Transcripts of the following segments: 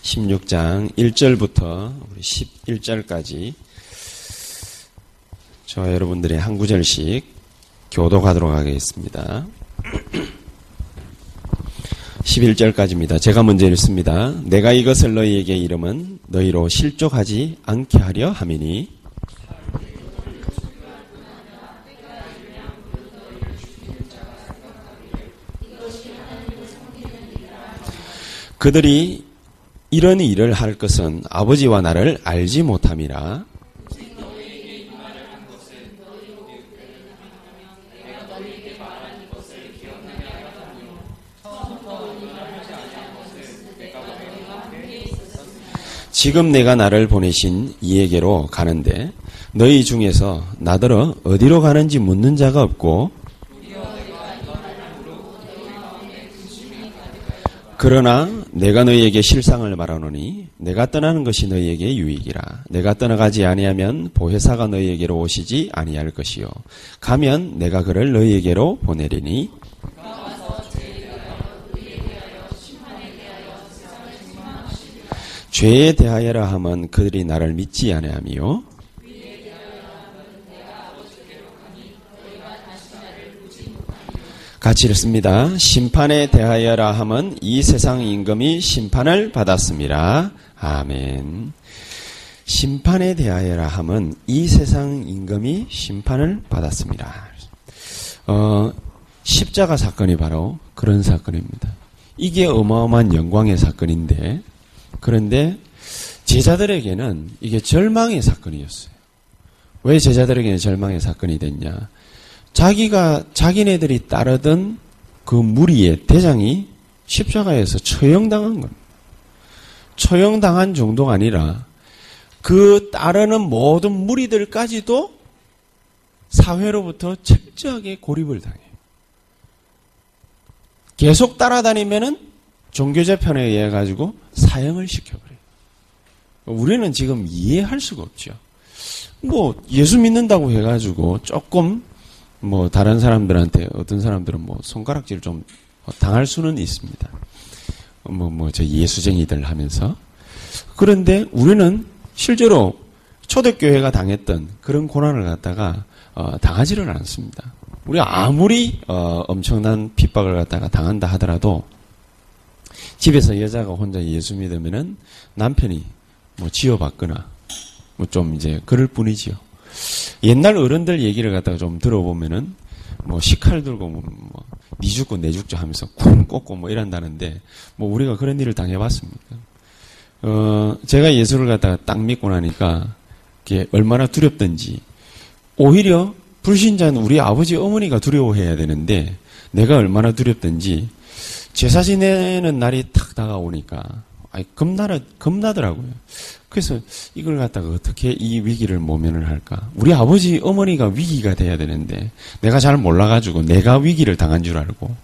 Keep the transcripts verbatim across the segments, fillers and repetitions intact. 십육 장 일 절부터 우리 십일 절까지 저와 여러분들이 한 구절씩 교독하도록 하겠습니다. 십일 절까지입니다. 제가 먼저 읽습니다. 내가 이것을 너희에게 이름은 너희로 실족하지 않게 하려 함이니 그들이 이런 일을 할 것은 아버지와 나를 알지 못함이라. 지금 내가 나를 보내신 이에게로 가는데 너희 중에서 나더러 어디로 가는지 묻는 자가 없고 그러나 내가 너희에게 실상을 말하노니 내가 떠나는 것이 너희에게 유익이라. 내가 떠나가지 아니하면 보혜사가 너희에게로 오시지 아니할 것이요 가면 내가 그를 너희에게로 보내리니 죄에 대하여라 하면 그들이 나를 믿지 아니하며 같이 읽습니다. 심판에 대하여라 함은 이 세상 임금이 심판을 받았습니다. 아멘. 심판에 대하여라 함은 이 세상 임금이 심판을 받았습니다. 어, 십자가 사건이 바로 그런 사건입니다. 이게 어마어마한 영광의 사건인데, 그런데 제자들에게는 이게 절망의 사건이었어요. 왜 제자들에게는 절망의 사건이 됐냐? 자기가, 자기네들이 따르던 그 무리의 대장이 십자가에서 처형당한 겁니다. 처형당한 정도가 아니라 그 따르는 모든 무리들까지도 사회로부터 철저하게 고립을 당해요. 계속 따라다니면은 종교제 편에 의해 가지고 사형을 시켜버려요. 우리는 지금 이해할 수가 없죠. 뭐, 예수 믿는다고 해가지고 조금 뭐 다른 사람들한테 어떤 사람들은 뭐 손가락질 좀 당할 수는 있습니다. 뭐 뭐 저 예수쟁이들 하면서. 그런데 우리는 실제로 초대교회가 당했던 그런 고난을 갖다가 어, 당하지를 않습니다. 우리 아무리 어, 엄청난 핍박을 갖다가 당한다 하더라도 집에서 여자가 혼자 예수 믿으면은 남편이 뭐 지어받거나 뭐 좀 이제 그럴 뿐이지요. 옛날 어른들 얘기를 갖다가 좀 들어보면은, 뭐, 식칼 들고, 뭐, 뭐, 니 죽고 내 죽자 하면서 쿵 꽂고 뭐 이런다는데, 뭐, 우리가 그런 일을 당해봤습니까? 어, 제가 예수를 갖다가 딱 믿고 나니까, 이게 얼마나 두렵던지, 오히려 불신자는 우리 아버지 어머니가 두려워해야 되는데, 내가 얼마나 두렵던지, 제사 지내는 날이 탁 다가오니까, 아이, 겁나, 겁나더라고요. 그래서 이걸 갖다가 어떻게 이 위기를 모면을 할까? 우리 아버지, 어머니가 위기가 돼야 되는데, 내가 잘 몰라가지고 내가 위기를 당한 줄 알고,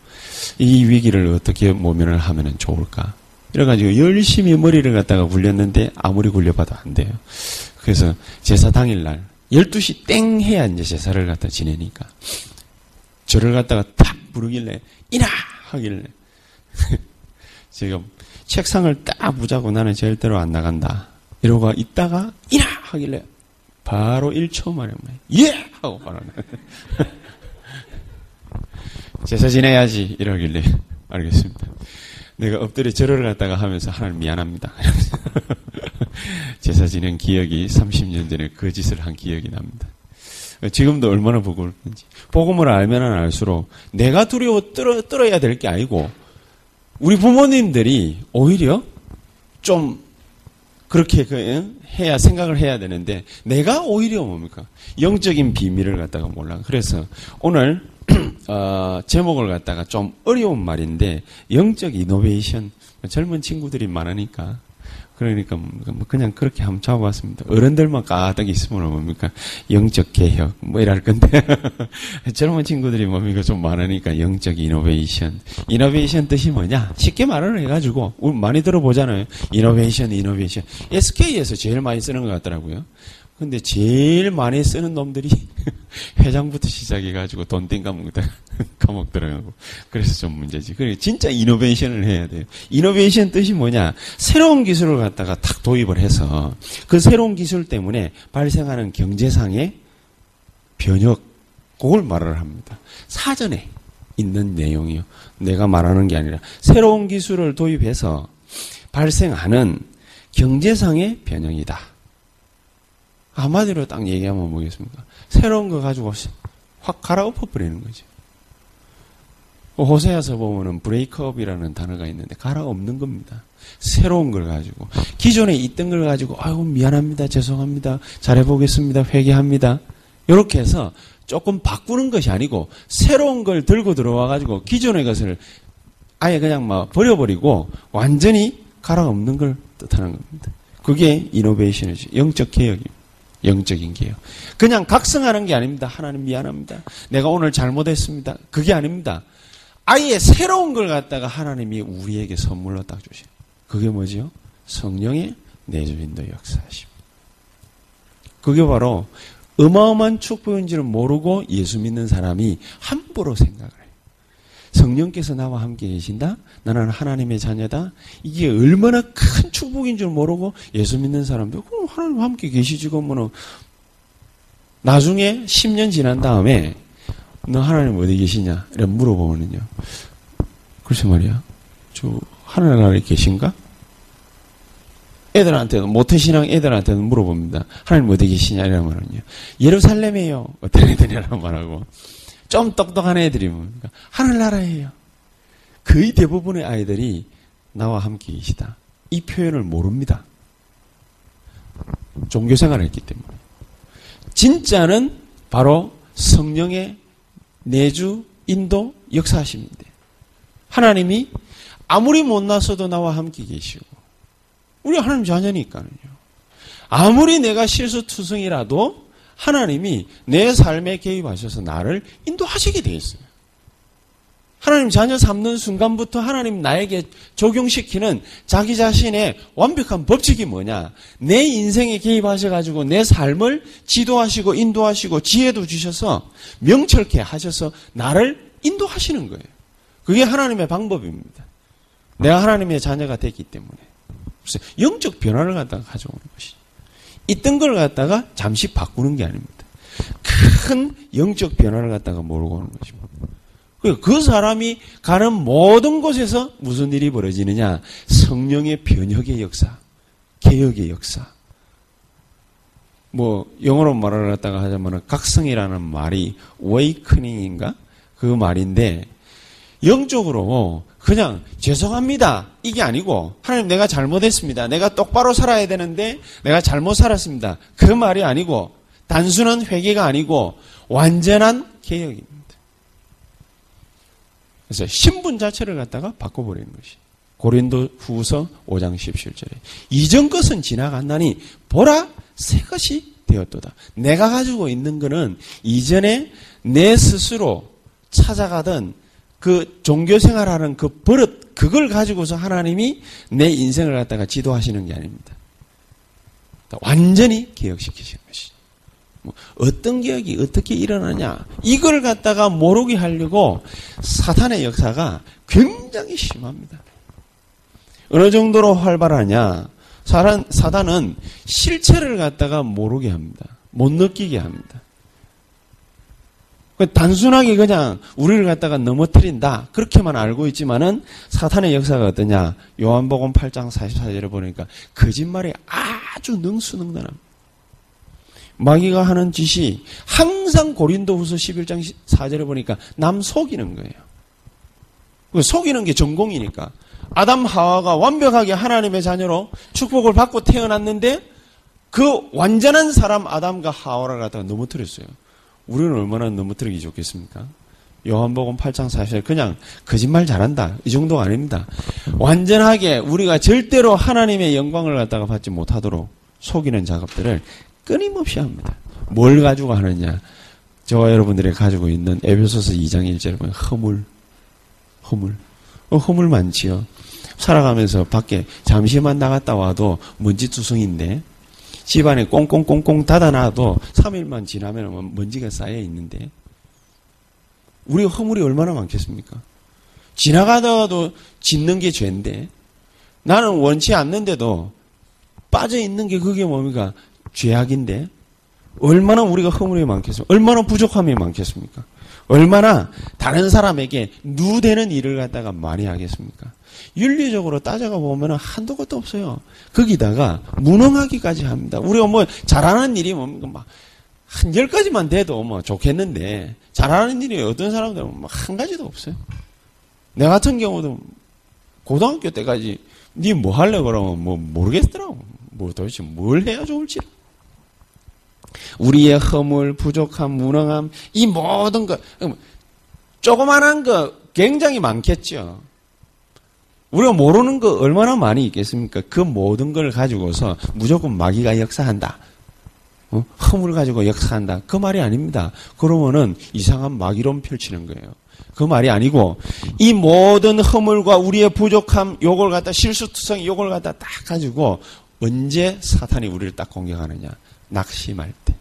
이 위기를 어떻게 모면을 하면 좋을까? 이래가지고 열심히 머리를 갖다가 굴렸는데, 아무리 굴려봐도 안 돼요. 그래서 제사 당일날, 열두 시 땡 해야 이제 제사를 갖다 지내니까, 저를 갖다가 탁 부르길래, 이나! 하길래, 제가, 책상을 딱 보자고 나는 절대로 안 나간다. 이러고 있다가 이라 하길래 바로 일 초 만에 예! 하고 바로 제사 지내야지 이러길래 알겠습니다. 내가 엎드려 절을 갖다가 하면서 하나님 미안합니다. 제사 지낸 기억이 삼십 년 전에 그 짓을 한 기억이 납니다. 지금도 얼마나 복음을 하는지. 복음을 알면 알수록 내가 두려워 떨어, 떨어야 될 게 아니고 우리 부모님들이 오히려 좀 그렇게 해야 생각을 해야 되는데 내가 오히려 뭡니까? 영적인 비밀을 갖다가 몰라. 그래서 오늘 어, 제목을 갖다가 좀 어려운 말인데 영적 이노베이션 젊은 친구들이 많으니까 그러니까 그냥 그렇게 한번 잡아봤습니다. 어른들만 가득 있으면 뭡니까? 영적 개혁 뭐 이럴 건데 젊은 친구들이 뭡니까? 좀 많으니까 영적 이노베이션. 이노베이션 뜻이 뭐냐? 쉽게 말을 해가지고 많이 들어보잖아요. 이노베이션 이노베이션 에스케이에서 제일 많이 쓰는 것 같더라고요. 근데 제일 많이 쓰는 놈들이 회장부터 시작해가지고 돈띵 감옥, 감옥 들어가고. 그래서 좀 문제지. 그래, 진짜 이노베이션을 해야 돼요. 이노베이션 뜻이 뭐냐? 새로운 기술을 갖다가 탁 도입을 해서 그 새로운 기술 때문에 발생하는 경제상의 변혁, 그걸 말을 합니다. 사전에 있는 내용이요. 내가 말하는 게 아니라 새로운 기술을 도입해서 발생하는 경제상의 변혁이다. 한마디로 딱 얘기하면 뭐겠습니까? 새로운 거 가지고 확 갈아엎어버리는 거죠. 호세아서 보면은 브레이크업이라는 단어가 있는데 갈아엎는 겁니다. 새로운 걸 가지고. 기존에 있던 걸 가지고 아이고 미안합니다. 죄송합니다. 잘해보겠습니다. 회개합니다. 이렇게 해서 조금 바꾸는 것이 아니고 새로운 걸 들고 들어와가지고 기존의 것을 아예 그냥 막 버려버리고 완전히 갈아엎는 걸 뜻하는 겁니다. 그게 이노베이션이죠. 영적 개혁입니다. 영적인 게요. 그냥 각성하는 게 아닙니다. 하나님 미안합니다. 내가 오늘 잘못했습니다. 그게 아닙니다. 아예 새로운 걸 갖다가 하나님이 우리에게 선물로 딱 주신. 그게 뭐지요? 성령의 내주인도 역사하심. 그게 바로 어마어마한 축복인지는 모르고 예수 믿는 사람이 함부로 생각을 해요. 성령께서 나와 함께 계신다. 나는 하나님의 자녀다. 이게 얼마나 큰 축복인 줄 모르고 예수 믿는 사람들 그럼 하나님 함께 계시지. 그러면 나중에 십 년 지난 다음에 너 하나님 어디 계시냐? 이렇게 물어보면요. 글쎄 말이야. 저 하늘 나라에 계신가? 애들한테도 모태신앙 애들한테도 물어봅니다. 하나님 어디 계시냐? 이라고 말하면요. 예루살렘이에요. 어떤 애들이라고 말하고. 좀 똑똑한 애들이 뭡니까? 하늘나라예요. 거의 대부분의 아이들이 나와 함께 계시다. 이 표현을 모릅니다. 종교생활을 했기 때문에. 진짜는 바로 성령의 내주, 인도, 역사하심인데 하나님이 아무리 못났어도 나와 함께 계시고 우리 하나님 자녀니까요. 아무리 내가 실수투성이라도 하나님이 내 삶에 개입하셔서 나를 인도하시게 되어 있어요. 하나님 자녀 삼는 순간부터 하나님 나에게 적용시키는 자기 자신의 완벽한 법칙이 뭐냐? 내 인생에 개입하셔가지고 내 삶을 지도하시고 인도하시고 지혜도 주셔서 명철케 하셔서 나를 인도하시는 거예요. 그게 하나님의 방법입니다. 내가 하나님의 자녀가 됐기 때문에. 그래서 영적 변화를 갖다가 가져오는 것이죠. 있던 걸 갖다가 잠시 바꾸는 게 아닙니다. 큰 영적 변화를 갖다가 모르고 오는 것입니다. 그 사람이 가는 모든 곳에서 무슨 일이 벌어지느냐? 성령의 변혁의 역사, 개혁의 역사. 뭐 영어로 말을 갖다가 하자면 각성이라는 말이 awakening인가? 그 말인데 영적으로 그냥 죄송합니다. 이게 아니고 하나님 내가 잘못했습니다. 내가 똑바로 살아야 되는데 내가 잘못 살았습니다. 그 말이 아니고 단순한 회개가 아니고 완전한 개혁입니다. 그래서 신분 자체를 갖다가 바꿔버리는 것이 고린도 후서 오 장 십칠 절에 이전 것은 지나갔나니 보라 새 것이 되었도다. 내가 가지고 있는 것은 이전에 내 스스로 찾아가던 그 종교생활하는 그 버릇 그걸 가지고서 하나님이 내 인생을 갖다가 지도하시는 게 아닙니다. 완전히 개혁시키시는 것이죠. 뭐 어떤 개혁이 어떻게 일어나냐 이걸 갖다가 모르게 하려고 사탄의 역사가 굉장히 심합니다. 어느 정도로 활발하냐? 사탄, 사탄은 실체를 갖다가 모르게 합니다. 못 느끼게 합니다. 단순하게 그냥 우리를 갖다가 넘어뜨린다 그렇게만 알고 있지만은 사탄의 역사가 어떠냐? 요한복음 팔 장 사십사 절을 보니까 거짓말이 아주 능수능란합니다. 마귀가 하는 짓이 항상 고린도후서 십일 장 사 절에 보니까 남 속이는 거예요. 속이는 게 전공이니까. 아담 하와가 완벽하게 하나님의 자녀로 축복을 받고 태어났는데 그 완전한 사람 아담과 하와를 갖다가 넘어뜨렸어요. 우리는 얼마나 넘어뜨리기 좋겠습니까? 요한복음 팔 장 사 절 그냥 거짓말 잘한다 이 정도가 아닙니다. 완전하게 우리가 절대로 하나님의 영광을 갖다가 받지 못하도록 속이는 작업들을 끊임없이 합니다. 뭘 가지고 하느냐? 저와 여러분들이 가지고 있는 에베소서 이 장 일 절에 보면 허물, 허물, 어, 허물 많지요. 살아가면서 밖에 잠시만 나갔다 와도 먼지투성인데 집안에 꽁꽁꽁꽁 닫아놔도 삼 일만 지나면 먼지가 쌓여 있는데 우리 허물이 얼마나 많겠습니까? 지나가다가도 짓는 게 죄인데 나는 원치 않는데도 빠져있는 게 그게 뭡니까? 죄악인데 얼마나 우리가 허물이 많겠습니까? 얼마나 부족함이 많겠습니까? 얼마나 다른 사람에게 누대는 일을 갖다가 많이 하겠습니까? 윤리적으로 따져가 보면 한도 것도 없어요. 거기다가 무능하기까지 합니다. 우리가 뭐 잘하는 일이 뭡니까? 막 한 열 가지만 돼도 뭐 좋겠는데 잘하는 일이 어떤 사람들은 막 한 가지도 없어요. 내 같은 경우도 고등학교 때까지 니 뭐 하려고 그러면 뭐 모르겠더라고. 뭐 도대체 뭘 해야 좋을지. 우리의 허물, 부족함, 무능함, 이 모든 것, 조그만한 거 굉장히 많겠죠. 우리가 모르는 거 얼마나 많이 있겠습니까? 그 모든 걸 가지고서 무조건 마귀가 역사한다. 어? 허물 가지고 역사한다. 그 말이 아닙니다. 그러면은 이상한 마귀론 펼치는 거예요. 그 말이 아니고 이 모든 허물과 우리의 부족함, 요걸 갖다 실수투성, 요걸 갖다 딱 가지고 언제 사탄이 우리를 딱 공격하느냐? 낙심할 때.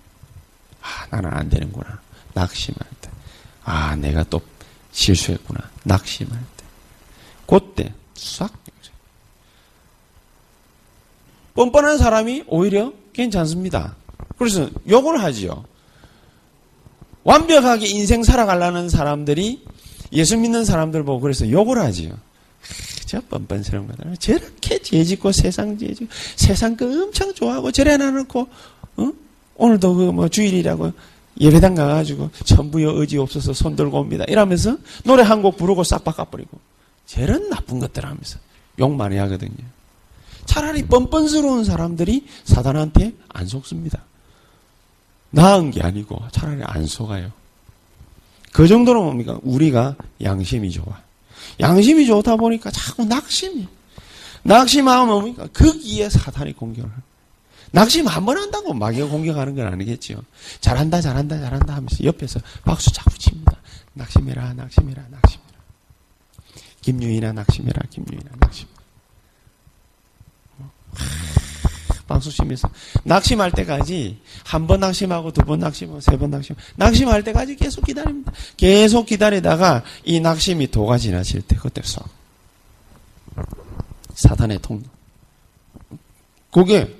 아, 나는 안 되는구나. 낙심할 때. 아, 내가 또 실수했구나. 낙심할 때. 그때 싹. 뻔뻔한 사람이 오히려 괜찮습니다. 그래서 욕을 하지요. 완벽하게 인생 살아가려는 사람들이 예수 믿는 사람들 보고 그래서 욕을 하지요. 저 뻔뻔스러운 거다. 저렇게 죄짓고 세상 죄짓고 세상 그 엄청 좋아하고 저래 놔놓고 어? 오늘도 그 뭐 주일이라고 예배당 가가지고 전부여 의지 없어서 손 들고 옵니다. 이러면서 노래 한 곡 부르고 싹 바꿔버리고 저런 나쁜 것들 하면서 욕 많이 하거든요. 차라리 뻔뻔스러운 사람들이 사단한테 안 속습니다. 나은 게 아니고 차라리 안 속아요. 그 정도로 뭡니까? 우리가 양심이 좋아. 양심이 좋다 보니까 자꾸 낙심이. 낙심하면 뭡니까? 거기에 사탄이 공격을 합니다. 낙심 한 번 한다고 마귀가 공격하는 건 아니겠죠. 잘한다, 잘한다, 잘한다 하면서 옆에서 박수 자꾸 칩니다. 낙심해라, 낙심해라, 낙심해라. 김유인아, 낙심해라, 김유인아, 낙심해라. 박수 치면서 낙심할 때까지 한 번 낙심하고 두 번 낙심하고 세 번 낙심 낙심할 때까지 계속 기다립니다. 계속 기다리다가 이 낙심이 도가 지나칠 때 그때 쏙 사탄의 통로. 그게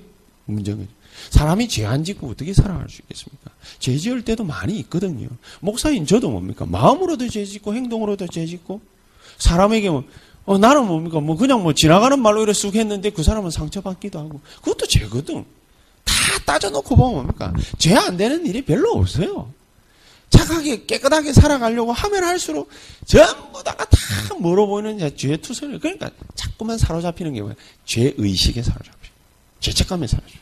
문제예요. 사람이 죄 안 짓고 어떻게 살아갈 수 있겠습니까? 죄 지을 때도 많이 있거든요. 목사인 저도 뭡니까? 마음으로도 죄 짓고 행동으로도 죄 짓고 사람에게 뭐 어, 나는 뭡니까? 뭐, 그냥 뭐, 지나가는 말로 이래 쑥 했는데 그 사람은 상처받기도 하고. 그것도 죄거든. 다 따져놓고 보면 뭡니까? 죄 안 되는 일이 별로 없어요. 착하게, 깨끗하게 살아가려고 하면 할수록 전부 다가 다 멀어 보이는 죄의 투성이에요. 그러니까 자꾸만 사로잡히는 게 뭐야? 죄의식에 사로잡혀. 죄책감에 사로잡혀.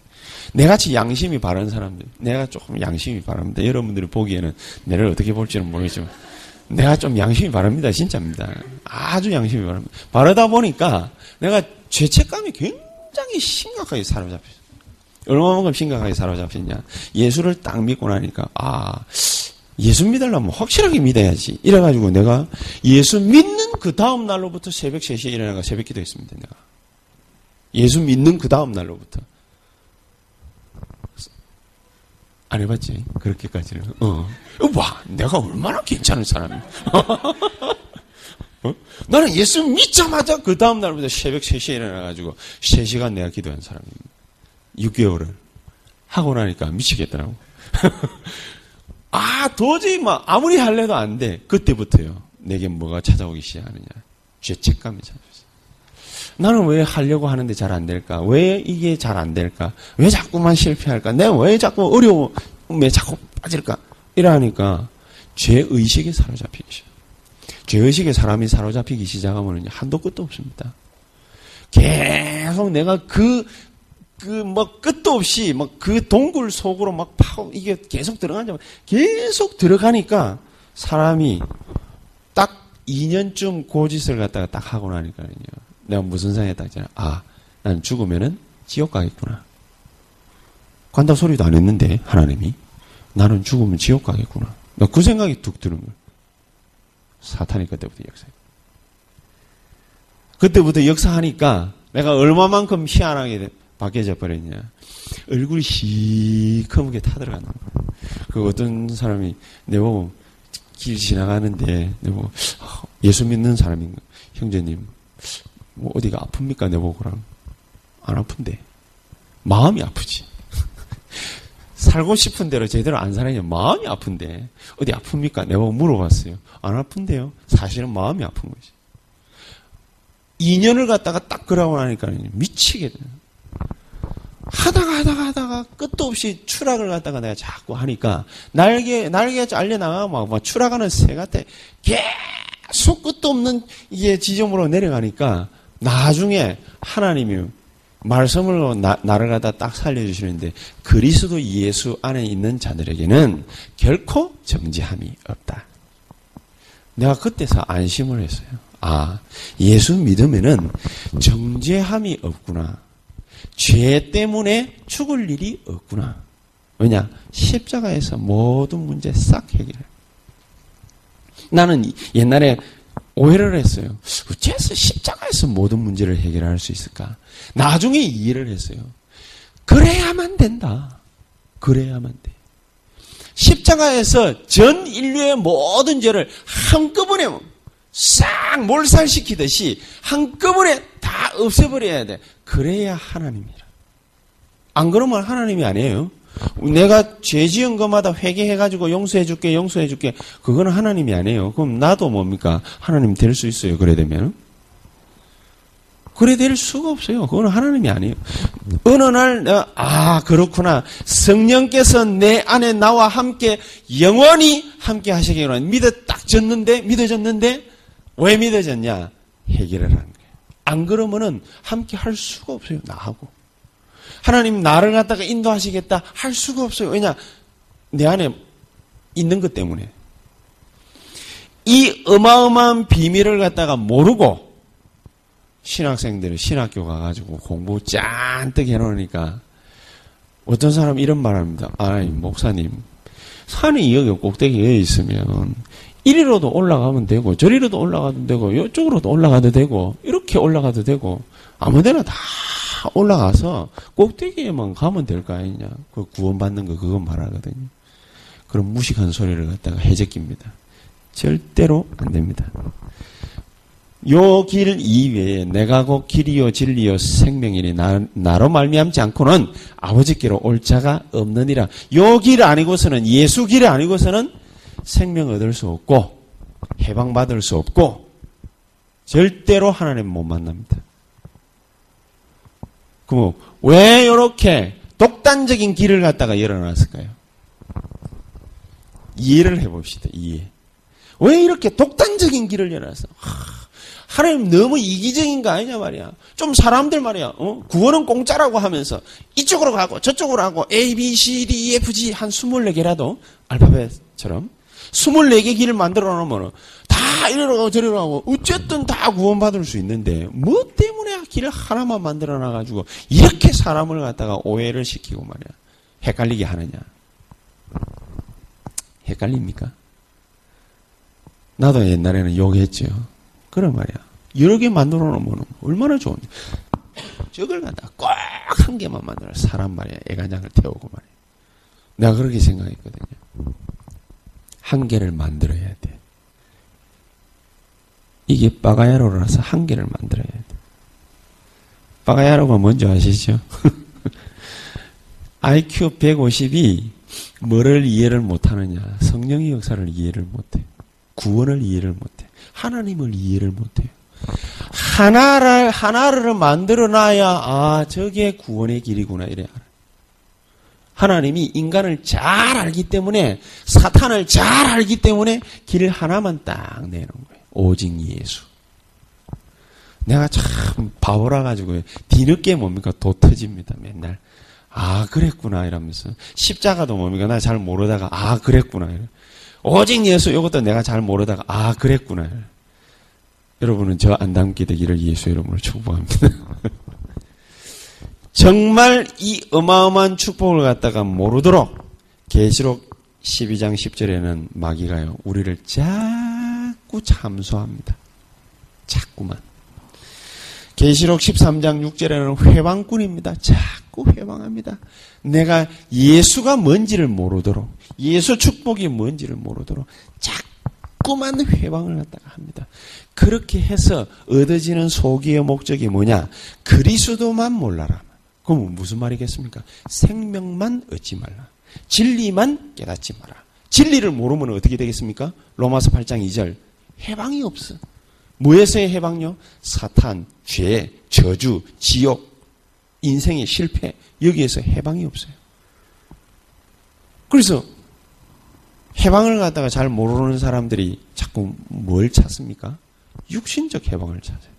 내같이 양심이 바른 사람들, 내가 조금 양심이 바랍니다. 여러분들이 보기에는 내를 어떻게 볼지는 모르겠지만. 내가 좀 양심이 바릅니다. 진짜입니다. 아주 양심이 바릅니다. 바르다 보니까 내가 죄책감이 굉장히 심각하게 사로잡혔어요. 얼마만큼 심각하게 사로잡혔냐. 예수를 딱 믿고 나니까 아 예수 믿으려면 확실하게 믿어야지. 이래가지고 내가 예수 믿는 그 다음 날로부터 새벽 세 시에 일어나가 새벽 기도했습니다. 내가 예수 믿는 그 다음 날로부터. 안 해봤지? 그렇게까지는. 어. 와, 내가 얼마나 괜찮은 사람이야. 어? 나는 예수 믿자마자 그 다음날부터 새벽 세 시에 일어나가지고 세 시간 내가 기도한 사람입니다. 육 개월을. 하고 나니까 미치겠더라고. 아, 도저히 막 아무리 할래도 안 돼. 그때부터요. 내게 뭐가 찾아오기 시작하느냐. 죄책감이 찾아왔어요. 나는 왜 하려고 하는데 잘 안 될까? 왜 이게 잘 안 될까? 왜 자꾸만 실패할까? 내가 왜 자꾸 어려움에 자꾸 빠질까? 이러니까 죄의식에 사로잡히기 시작합니다. 죄의식에 사람이 사로잡히기 시작하면 한도 끝도 없습니다. 계속 내가 그, 그, 뭐, 끝도 없이, 막, 그 동굴 속으로 막 파고, 이게 계속 들어가자, 계속 들어가니까 사람이 딱 이 년쯤 고짓을 갖다가 딱 하고 나니까요. 내가 무슨 생각이 딱 있잖아. 아, 난 죽으면은 지옥 가겠구나. 간다 소리도 안 했는데, 하나님이. 나는 죽으면 지옥 가겠구나. 나 그 생각이 툭 드는 거야. 사탄이 그때부터 역사해. 그때부터 역사하니까 내가 얼마만큼 희한하게 바뀌어져 버렸냐. 얼굴이 시커멓게 타들어가는 거야. 그 어떤 사람이 내보고 길 지나가는데 내보고 예수 믿는 사람인가. 형제님, 뭐 어디가 아픕니까? 내보고랑. 안 아픈데. 마음이 아프지. 살고 싶은 대로 제대로 안 사느냐. 마음이 아픈데. 어디 아픕니까? 내보고 물어봤어요. 안 아픈데요. 사실은 마음이 아픈 거지. 이 년을 갖다가 딱 그러고 나니까 미치겠네. 하다가 하다가 하다가 끝도 없이 추락을 갖다가 내가 자꾸 하니까 날개, 날개 잘려나가고 막, 막 추락하는 새 같아. 계속 끝도 없는 이게 지점으로 내려가니까 나중에 하나님이 말씀으로 나, 나를 갖다 딱 살려주시는데 그리스도 예수 안에 있는 자들에게는 결코 정지함이 없다. 내가 그때서 안심을 했어요. 아, 예수 믿으면은 정죄함이 없구나. 죄 때문에 죽을 일이 없구나. 왜냐? 십자가에서 모든 문제 싹 해결해. 나는 옛날에 오해를 했어요. 어째서 십자가에서 모든 문제를 해결할 수 있을까? 나중에 이해를 했어요. 그래야만 된다. 그래야만 돼. 십자가에서 전 인류의 모든 죄를 한꺼번에 싹 몰살시키듯이 한꺼번에 다 없애버려야 돼. 그래야 하나님이라. 안 그러면 하나님이 아니에요. 내가 죄 지은 것마다 회개해가지고 용서해줄게, 용서해줄게. 그건 하나님이 아니에요. 그럼 나도 뭡니까? 하나님 될 수 있어요. 그래 되면. 그래 될 수가 없어요. 그건 하나님이 아니에요. 어느 날 내가 아 그렇구나. 성령께서 내 안에 나와 함께 영원히 함께 하시겠구나. 믿어 딱 졌는데 믿어졌는데 왜 믿어졌냐? 해결을 하는 거예요. 안 그러면은 함께 할 수가 없어요. 나하고. 하나님 나를 갖다가 인도하시겠다 할 수가 없어요. 왜냐? 내 안에 있는 것 때문에. 이 어마어마한 비밀을 갖다가 모르고 신학생들이 신학교 가가지고 공부 잔뜩 해놓으니까 어떤 사람 이런 말 합니다. 아이, 목사님. 산이 여기 꼭대기에 있으면 이리로도 올라가면 되고 저리로도 올라가도 되고 이쪽으로도 올라가도 되고 이렇게 올라가도 되고 아무데나 다 올라가서 꼭대기에만 가면 될 거 아니냐. 그 구원받는 거 그건 말하거든요. 그런 무식한 소리를 갖다가 해제깁니다. 절대로 안 됩니다. 요 길 이외에 내가 곧 길이요 진리요 생명이니 나, 나로 말미암지 않고는 아버지께로 올 자가 없느니라. 요 길 아니고서는 예수 길 아니고서는 생명 얻을 수 없고 해방받을 수 없고 절대로 하나님 못 만납니다. 그럼 왜 이렇게 독단적인 길을 갖다가 열어놨을까요? 이해를 해봅시다. 이해. 왜 이렇게 독단적인 길을 열어놨어? 하나님 너무 이기적인 거 아니냐 말이야. 좀 사람들 말이야. 어? 구원은 공짜라고 하면서 이쪽으로 가고 저쪽으로 가고 A, B, C, D, E, F, G 한 스물네 개라도 알파벳처럼 스물네 개 길을 만들어 놓으면 다 이리로 가고 저리로 가고 어쨌든 다 구원받을 수 있는데 뭐 때문에 길 하나만 만들어 놔가지고 이렇게 사람을 갖다가 오해를 시키고 말이야. 헷갈리게 하느냐. 헷갈립니까? 나도 옛날에는 욕했죠. 그런 말이야. 여러 개 만들어 놓으면 얼마나 좋은데. 저걸 갖다 꼭 한 개만 만들어. 사람 말이야. 애간장을 태우고 말이야. 내가 그렇게 생각했거든요. 한 개를 만들어야 돼. 이게 빠가야로라서 한 개를 만들어야 돼. 빠가야로가 뭔지 아시죠? 아이큐 백오십이 뭐를 이해를 못하느냐. 성령의 역사를 이해를 못해. 구원을 이해를 못해. 하나님을 이해를 못해요. 하나를, 하나를 만들어놔야, 아, 저게 구원의 길이구나, 이래. 하나님이 인간을 잘 알기 때문에, 사탄을 잘 알기 때문에, 길 하나만 딱 내는 거예요. 오직 예수. 내가 참 바보라가지고, 뒤늦게 뭡니까? 도 터집니다, 맨날. 아, 그랬구나, 이러면서. 십자가도 뭡니까? 나 잘 모르다가, 아, 그랬구나. 이래. 오직 예수, 이것도 내가 잘 모르다가, 아, 그랬구나. 이래. 여러분은 저 안 담게 되기를 예수의 이름으로 축복합니다. 정말 이 어마어마한 축복을 갖다가 모르도록 계시록 십이 장 십 절에는 마귀가요, 우리를 자꾸 참소합니다. 자꾸만. 계시록 십삼 장 육 절에는 회방꾼입니다. 자꾸 회방합니다. 내가 예수가 뭔지를 모르도록, 예수 축복이 뭔지를 모르도록 자꾸만 회방을 갖다가 합니다. 그렇게 해서 얻어지는 소기의 목적이 뭐냐? 그리스도만 몰라라. 그럼 무슨 말이겠습니까? 생명만 얻지 말라. 진리만 깨닫지 마라. 진리를 모르면 어떻게 되겠습니까? 로마서 팔 장 이 절. 해방이 없어. 무에서의 해방요? 사탄, 죄, 저주, 지옥, 인생의 실패. 여기에서 해방이 없어요. 그래서 해방을 갖다가 잘 모르는 사람들이 자꾸 뭘 찾습니까? 육신적 해방을 찾아요.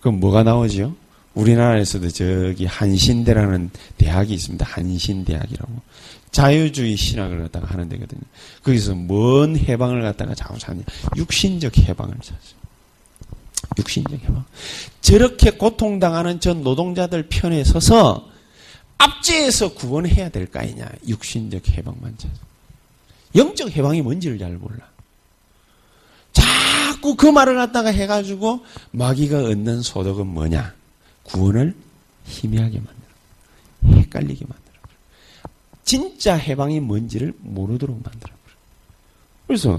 그럼 뭐가 나오지요? 우리나라에서도 저기 한신대라는 대학이 있습니다. 한신대학이라고. 자유주의 신학을 갖다가 하는 데거든요. 거기서 뭔 해방을 갖다가 자꾸 찾냐? 육신적 해방을 찾아요. 육신적 해방. 저렇게 고통당하는 전 노동자들 편에 서서 압제에서 구원해야 될 까이냐? 육신적 해방만 찾아요. 영적 해방이 뭔지를 잘 몰라. 자꾸 그 말을 갖다가 해가지고 마귀가 얻는 소득은 뭐냐? 구원을 희미하게 만들어. 헷갈리게 만들어. 진짜 해방이 뭔지를 모르도록 만들어. 그래서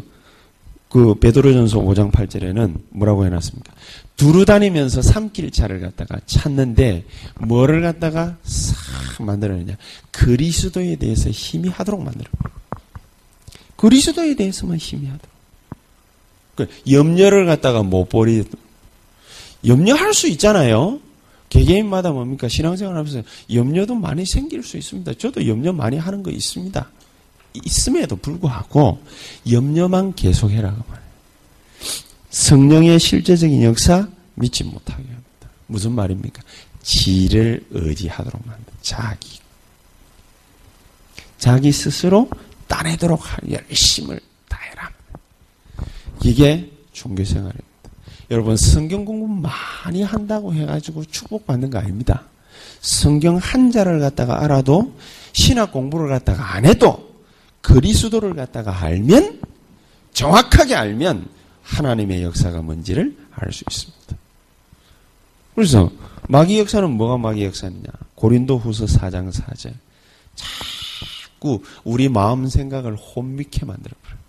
그 베드로전서 오 장 팔 절에는 뭐라고 해놨습니까? 두루다니면서 삼킬 차를 갖다가 찾는데 뭐를 갖다가 싹 만들어내냐? 그리스도에 대해서 희미하도록 만들어. 그리스도에 대해서만 희미하도록. 염려를 갖다가 못 버리. 염려할 수 있잖아요. 개개인마다 뭡니까? 신앙생활 하면서 염려도 많이 생길 수 있습니다. 저도 염려 많이 하는 거 있습니다. 있음에도 불구하고 염려만 계속해라 그 말이에요. 성령의 실제적인 역사 믿지 못하게 합니다. 무슨 말입니까? 지를 의지하도록 합니다. 자기. 자기 스스로 따내도록 열심을 다해라. 이게 종교생활입니다. 여러분 성경 공부 많이 한다고 해가지고 축복받는 거 아닙니다. 성경 한자를 갖다가 알아도 신학 공부를 갖다가 안 해도 그리스도를 갖다가 알면 정확하게 알면 하나님의 역사가 뭔지를 알 수 있습니다. 그래서 마귀 역사는 뭐가 마귀 역사냐? 고린도후서 사 장 사 절. 자꾸 우리 마음 생각을 혼미케 만들어버려요.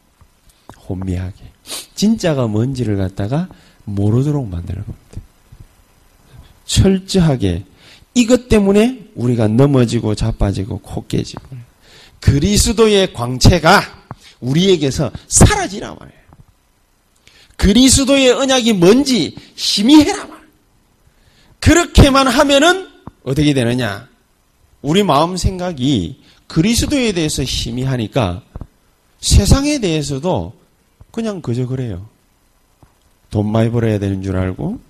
혼미하게. 진짜가 뭔지를 갖다가 모르도록 만드는 겁니다. 철저하게 이것 때문에 우리가 넘어지고 자빠지고 코 깨지고 그리스도의 광채가 우리에게서 사라지라 말이에요. 그리스도의 언약이 뭔지 희미해라 말이에요. 그렇게만 하면은 어떻게 되느냐? 우리 마음 생각이 그리스도에 대해서 희미하니까 세상에 대해서도 그냥 그저 그래요. 돈 많이 벌어야 되는 줄 알고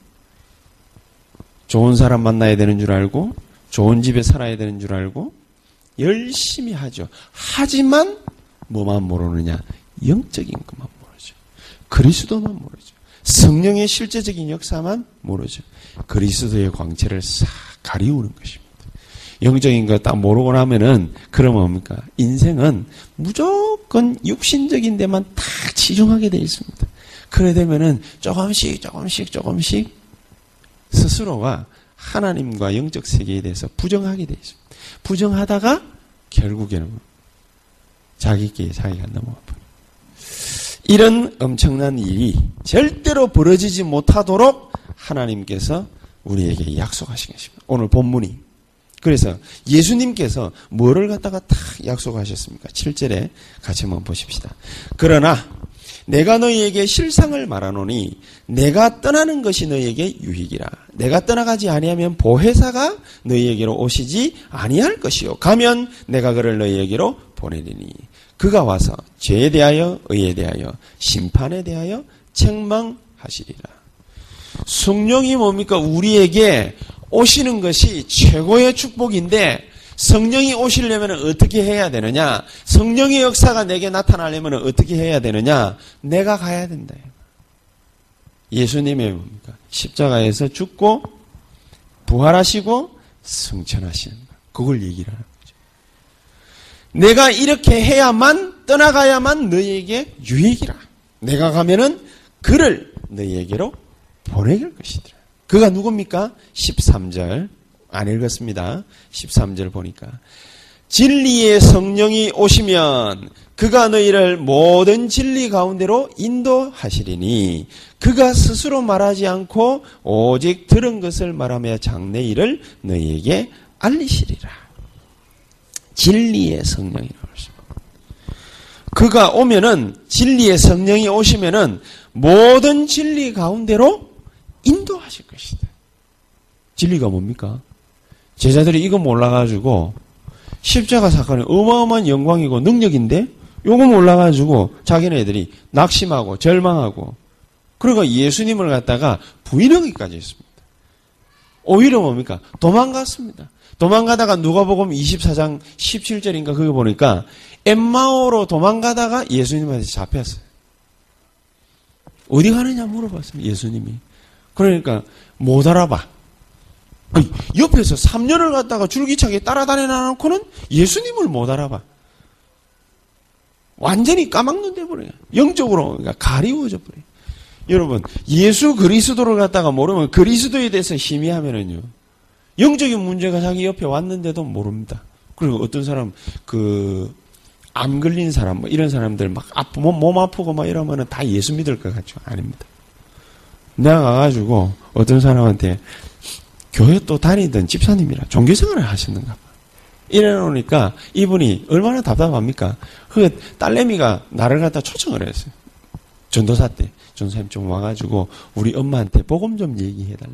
좋은 사람 만나야 되는 줄 알고 좋은 집에 살아야 되는 줄 알고 열심히 하죠. 하지만 뭐만 모르느냐? 영적인 것만 모르죠. 그리스도만 모르죠. 성령의 실제적인 역사만 모르죠. 그리스도의 광채를 싹 가리우는 것입니다. 영적인 거 딱 모르고 나면은 그러면 뭡니까? 인생은 무조건 육신적인 데만 다 치중하게 돼 있습니다. 그래 되면은 조금씩 조금씩 조금씩 스스로가 하나님과 영적 세계에 대해서 부정하게 돼 있습니다. 부정하다가 결국에는 자기께 자기가 넘어가 버려요. 이런 엄청난 일이 절대로 벌어지지 못하도록 하나님께서 우리에게 약속하신 것입니다. 오늘 본문이. 그래서 예수님께서 뭐를 갖다가 딱 약속하셨습니까? 칠 절에 같이 한번 보십시다. 그러나 내가 너희에게 실상을 말하노니 내가 떠나는 것이 너희에게 유익이라. 내가 떠나가지 아니하면 보혜사가 너희에게로 오시지 아니할 것이요 가면 내가 그를 너희에게로 보내리니 그가 와서 죄에 대하여 의에 대하여 심판에 대하여 책망하시리라. 성령이 뭡니까? 우리에게 오시는 것이 최고의 축복인데 성령이 오시려면 어떻게 해야 되느냐? 성령의 역사가 내게 나타나려면 어떻게 해야 되느냐? 내가 가야 된다. 예수님의 뭡니까? 십자가에서 죽고 부활하시고 승천하시는 것. 그걸 얘기를 하는 거죠. 내가 이렇게 해야만 떠나가야만 너희에게 유익이라. 내가 가면은 그를 너희에게로 보내길 것이더라. 그가 누굽니까? 십삼 절. 안 읽었습니다. 십삼 절 보니까 진리의 성령이 오시면 그가 너희를 모든 진리 가운데로 인도하시리니 그가 스스로 말하지 않고 오직 들은 것을 말하며 장래일을 너희에게 알리시리라. 진리의 성령이 오시면 그가 오면은 진리의 성령이 오시면은 모든 진리 가운데로 인도하실 것이다. 진리가 뭡니까? 제자들이 이거 몰라가지고 십자가 사건은 어마어마한 영광이고 능력인데 요거 몰라가지고 자기네들이 낙심하고 절망하고 그리고 예수님을 갖다가 부인하기까지 했습니다. 오히려 뭡니까? 도망갔습니다. 도망가다가 누가복음 이십사 장 십칠 절인가 그거 보니까 엠마오로 도망가다가 예수님한테 잡혔어요. 어디 가느냐 물어봤습니다. 예수님이. 그러니까 못 알아봐. 옆에서 삼 년을 갖다가 줄기차게 따라다녀놓고는 예수님을 못 알아봐. 완전히 까막눈 돼버려요. 영적으로 가리워져 버려요. 여러분, 예수 그리스도를 갖다가 모르면 그리스도에 대해서 희미하면은요, 영적인 문제가 자기 옆에 왔는데도 모릅니다. 그리고 어떤 사람, 그, 암 걸린 사람, 뭐 이런 사람들 막 아프, 몸 아프고 막 이러면은 다 예수 믿을 것 같죠? 아닙니다. 내가 가가지고 어떤 사람한테 교회 또 다니던 집사님이라 종교생활을 하시는가 봐. 이래놓으니까 이분이 얼마나 답답합니까? 그 딸내미가 나를 갖다 초청을 했어요. 전도사 때. 전도사님 좀 와가지고 우리 엄마한테 복음 좀 얘기해달라.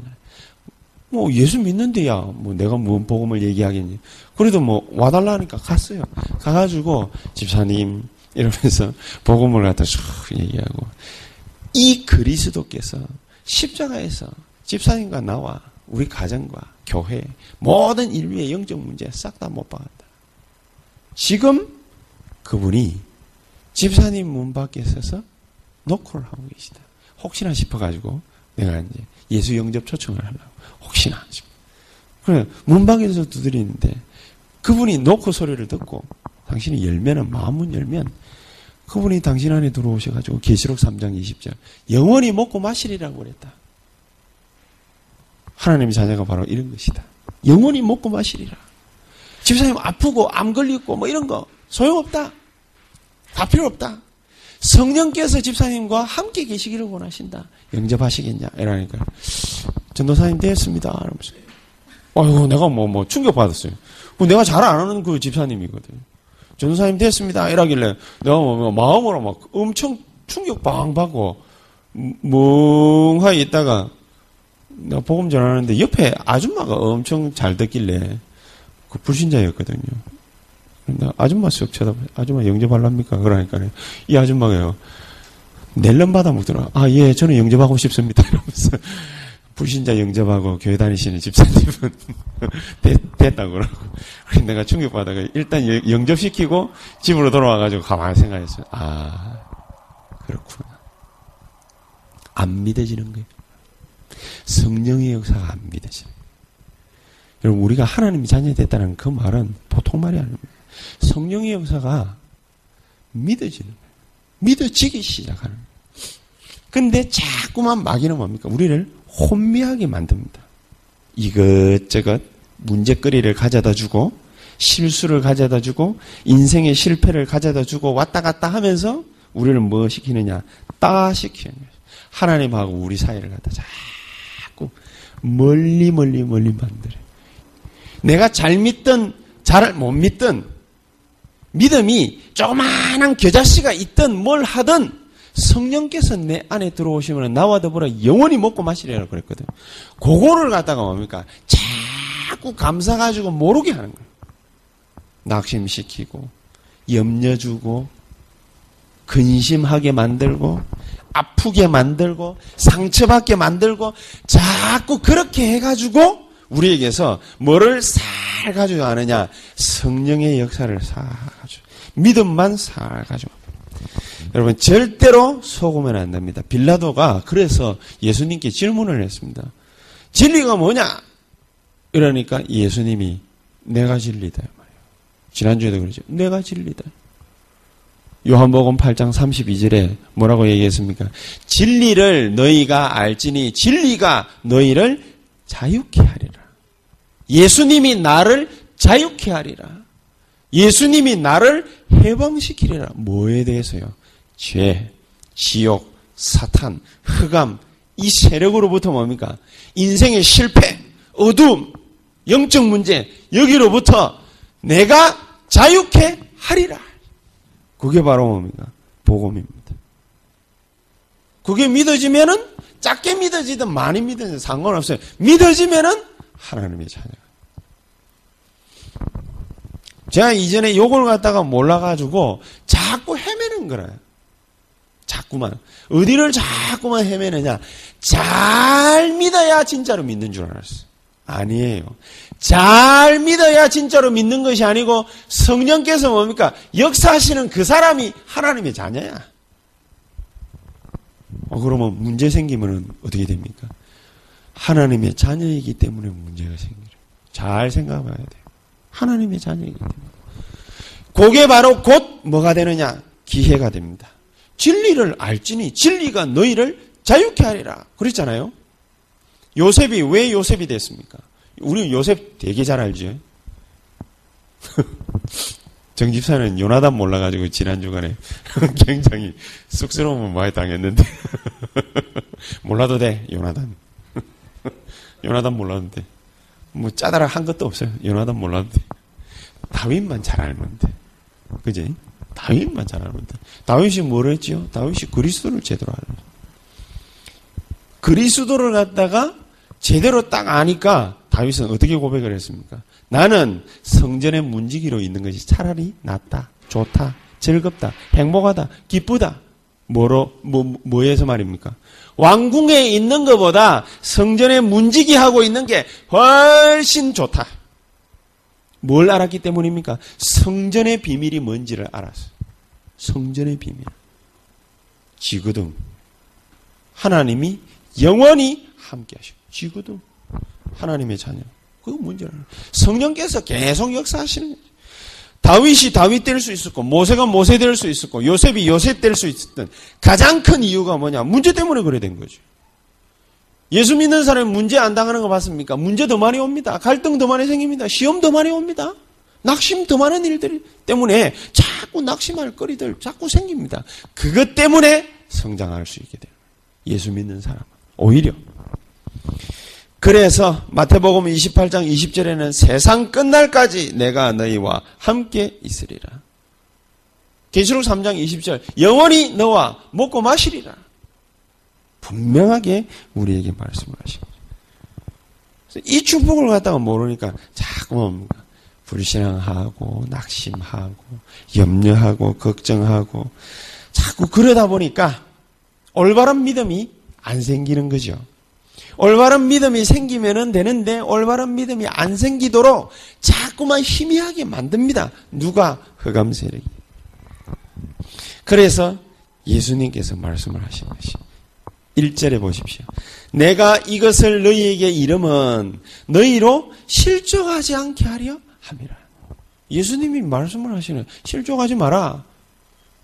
뭐 예수 믿는데야 뭐 내가 무슨 복음을 얘기하겠니. 그래도 뭐 와달라 하니까 갔어요. 가가지고 집사님 이러면서 복음을 갖다 쭉 얘기하고 이 그리스도께서 십자가에서 집사님과 나와 우리 가정과 교회 모든 인류의 영적 문제 싹 다 못 박았다. 지금 그분이 집사님 문 밖에 서서 노크를 하고 계시다. 혹시나 싶어가지고 내가 이제 예수 영접 초청을 하려고 혹시나 싶어. 그래 문 밖에서 두드리는데 그분이 노크 소리를 듣고 당신이 열면은 마음문 열면 그분이 당신 안에 들어오셔가지고 계시록 삼 장 이십 절 영원히 먹고 마시리라고 그랬다. 하나님의 자녀가 바로 이런 것이다. 영원히 먹고 마시리라. 집사님 아프고 암 걸리고 뭐 이런 거 소용없다. 다 필요 없다. 성령께서 집사님과 함께 계시기를 원하신다. 영접하시겠냐? 이러니까 전도사님 되었습니다. 이러면서 아이고 내가 뭐 뭐 충격받았어요. 내가 잘 안 아는 그 집사님이거든. 전도사님 되었습니다. 이러길래 내가 뭐 마음으로 막 엄청 충격 빵 받고 멍하게 있다가 내가 복음 전하는데 옆에 아줌마가 엄청 잘 듣길래 그 불신자였거든요. 나 아줌마 쓱 쳐다봐. 아줌마 영접할랍니까? 그러니까 이 아줌마가요. 낼름 받아먹더라. 아, 예, 저는 영접하고 싶습니다. 이러면서 불신자 영접하고 교회 다니시는 집사님은 됐다고 그러고. 그래서 내가 충격받아서 일단 영접시키고 집으로 돌아와가지고 가만히 생각했어요. 아, 그렇구나. 안 믿어지는 거예요. 성령의 역사가 안 믿어지는 거예요. 여러분 우리가 하나님이 자녀됐다는 그 말은 보통 말이 아닙니다. 성령의 역사가 믿어지는 거예요. 믿어지기 시작하는 거예요. 근데 자꾸만 마귀는 뭡니까? 우리를 혼미하게 만듭니다. 이것저것 문제거리를 가져다주고 실수를 가져다주고 인생의 실패를 가져다주고 왔다 갔다 하면서 우리를 뭐 시키느냐? 따시키는 거예요. 하나님하고 우리 사이를 갖다 자꾸 멀리 멀리 멀리 만들어요. 내가 잘 믿든 잘 못 믿든 믿음이 조그마한 겨자씨가 있든 뭘 하든 성령께서 내 안에 들어오시면 나와 더불어 영원히 먹고 마시리라 그랬거든. 그거를 갖다가 뭡니까? 자꾸 감싸 가지고 모르게 하는 거예요. 낙심시키고 염려 주고 근심하게 만들고 아프게 만들고 상처받게 만들고 자꾸 그렇게 해가지고 우리에게서 뭐를 살 가지고 아느냐? 성령의 역사를 살 가지고 믿음만 살 가지고. 여러분 절대로 속으면 안 됩니다. 빌라도가 그래서 예수님께 질문을 했습니다. 진리가 뭐냐? 이러니까 예수님이 내가 진리다 말이에요. 지난주에도 그러죠. 내가 진리다. 요한복음 팔 장 삼십이 절에 뭐라고 얘기했습니까? 진리를 너희가 알지니 진리가 너희를 자유케 하리라. 예수님이 나를 자유케 하리라. 예수님이 나를 해방시키리라. 뭐에 대해서요? 죄, 지옥, 사탄, 흑암, 이 세력으로부터 뭡니까? 인생의 실패, 어두움, 영적 문제, 여기로부터 내가 자유케 하리라. 그게 바로 뭡니까? 복음입니다. 그게 믿어지면은 작게 믿어지든 많이 믿어지든 상관없어요. 믿어지면은 하나님의 자녀. 제가 이전에 요걸 갖다가 몰라가지고 자꾸 헤매는 거라. 자꾸만. 어디를 자꾸만 헤매느냐. 잘 믿어야 진짜로 믿는 줄 알았어요. 아니에요. 잘 믿어야 진짜로 믿는 것이 아니고 성령께서 뭡니까? 역사하시는 그 사람이 하나님의 자녀야. 어, 그러면 문제 생기면 어떻게 됩니까? 하나님의 자녀이기 때문에 문제가 생겨요. 잘 생각해봐야 돼요. 하나님의 자녀이기 때문에. 그게 바로 곧 뭐가 되느냐? 기회가 됩니다. 진리를 알지니 진리가 너희를 자유케 하리라. 그랬잖아요. 요셉이 왜 요셉이 됐습니까? 우리 요셉 되게 잘 알죠? 정집사는 요나단 몰라가지고 지난 주간에 굉장히 쑥스러움을 많이 당했는데 몰라도 돼 요나단. 요나단 몰라도 돼. 뭐 짜다라 한 것도 없어요. 요나단 몰라도 돼. 다윗만 잘 알면 돼. 그지? 다윗만 잘 알면 돼. 다윗이 뭐를 했지요? 다윗이 그리스도를 제대로 알면 돼. 그리스도를 갖다가 제대로 딱 아니까 다윗은 어떻게 고백을 했습니까? 나는 성전의 문지기로 있는 것이 차라리 낫다, 좋다, 즐겁다, 행복하다, 기쁘다. 뭐로, 뭐, 뭐에서 말입니까? 왕궁에 있는 것보다 성전의 문지기하고 있는 게 훨씬 좋다. 뭘 알았기 때문입니까? 성전의 비밀이 뭔지를 알았어요. 성전의 비밀. 지구등. 하나님이 영원히 함께 하시고 지구도 하나님의 자녀. 그거 문제는 성령께서 계속 역사하시는 거예요. 다윗이 다윗 될 수 있었고 모세가 모세 될 수 있었고 요셉이 요셉 될 수 있었던 가장 큰 이유가 뭐냐? 문제 때문에 그래 된 거죠. 예수 믿는 사람이 문제 안 당하는 거 봤습니까? 문제 더 많이 옵니다. 갈등 더 많이 생깁니다. 시험 더 많이 옵니다. 낙심 더 많은 일들 때문에 자꾸 낙심할 거리들 자꾸 생깁니다. 그것 때문에 성장할 수 있게 돼요. 예수 믿는 사람. 오히려. 그래서 마태복음 이십팔 장 이십 절에는 세상 끝날까지 내가 너희와 함께 있으리라. 계시록 삼 장 이십 절 영원히 너와 먹고 마시리라. 분명하게 우리에게 말씀을 하십니다. 이 축복을 갖다가 모르니까 자꾸 뭡니까? 불신앙하고 낙심하고 염려하고 걱정하고 자꾸 그러다 보니까 올바른 믿음이 안 생기는 거죠. 올바른 믿음이 생기면 되는데 올바른 믿음이 안 생기도록 자꾸만 희미하게 만듭니다. 누가? 흑암 세력이. 그래서 예수님께서 말씀을 하신 것이 일 절에 보십시오. 내가 이것을 너희에게 이름은 너희로 실족하지 않게 하려 함이라. 예수님이 말씀을 하시는 실족하지 마라.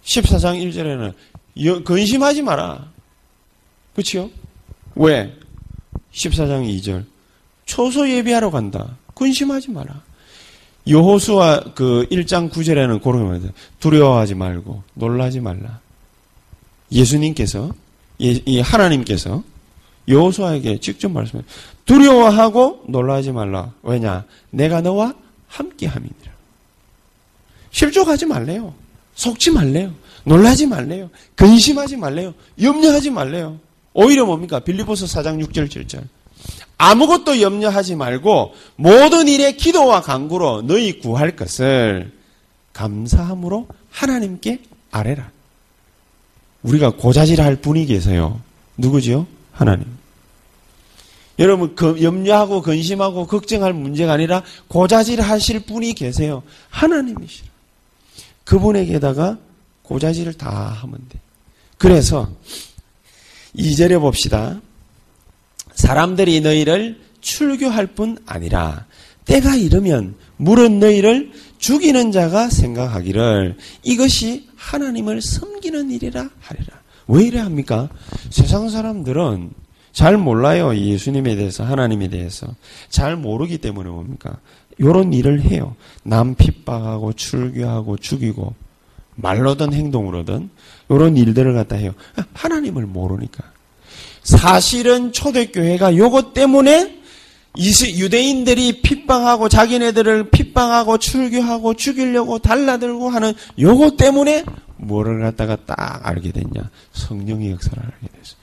십사 장 일 절에는 근심하지 마라. 그렇죠? 왜? 십사 장 이 절 초소 예비하러 간다. 근심하지 마라. 여호수아 그 일 장 구 절에는 그렇게 말해요. 두려워하지 말고 놀라지 말라. 예수님께서 이 하나님께서 여호수아에게 직접 말씀해요. 두려워하고 놀라지 말라. 왜냐? 내가 너와 함께 함이니라. 실족하지 말래요. 속지 말래요. 놀라지 말래요. 근심하지 말래요. 염려하지 말래요. 오히려 뭡니까? 빌립보서 사 장 육 절 칠 절. 아무것도 염려하지 말고 모든 일에 기도와 간구로 너희 구할 것을 감사함으로 하나님께 아뢰라. 우리가 고자질할 분이 계세요. 누구지요? 하나님. 여러분, 그 염려하고 근심하고 걱정할 문제가 아니라 고자질하실 분이 계세요. 하나님이시라. 그분에게다가 고자질을 다 하면 돼. 그래서 이 절에 봅시다. 사람들이 너희를 출교할 뿐 아니라 때가 이르면 물은 너희를 죽이는 자가 생각하기를 이것이 하나님을 섬기는 일이라 하리라. 왜 이래 합니까? 세상 사람들은 잘 몰라요. 예수님에 대해서, 하나님에 대해서. 잘 모르기 때문에 뭡니까? 요런 일을 해요. 남 핍박하고 출교하고 죽이고 말로든 행동으로든 요런 일들을 갖다 해요. 하나님을 모르니까. 사실은 초대교회가 요것 때문에 유대인들이 핍박하고 자기네들을 핍박하고 출교하고 죽이려고 달라들고 하는 요것 때문에 뭐를 갖다가 딱 알게 됐냐? 성령의 역사를 알게 됐어요.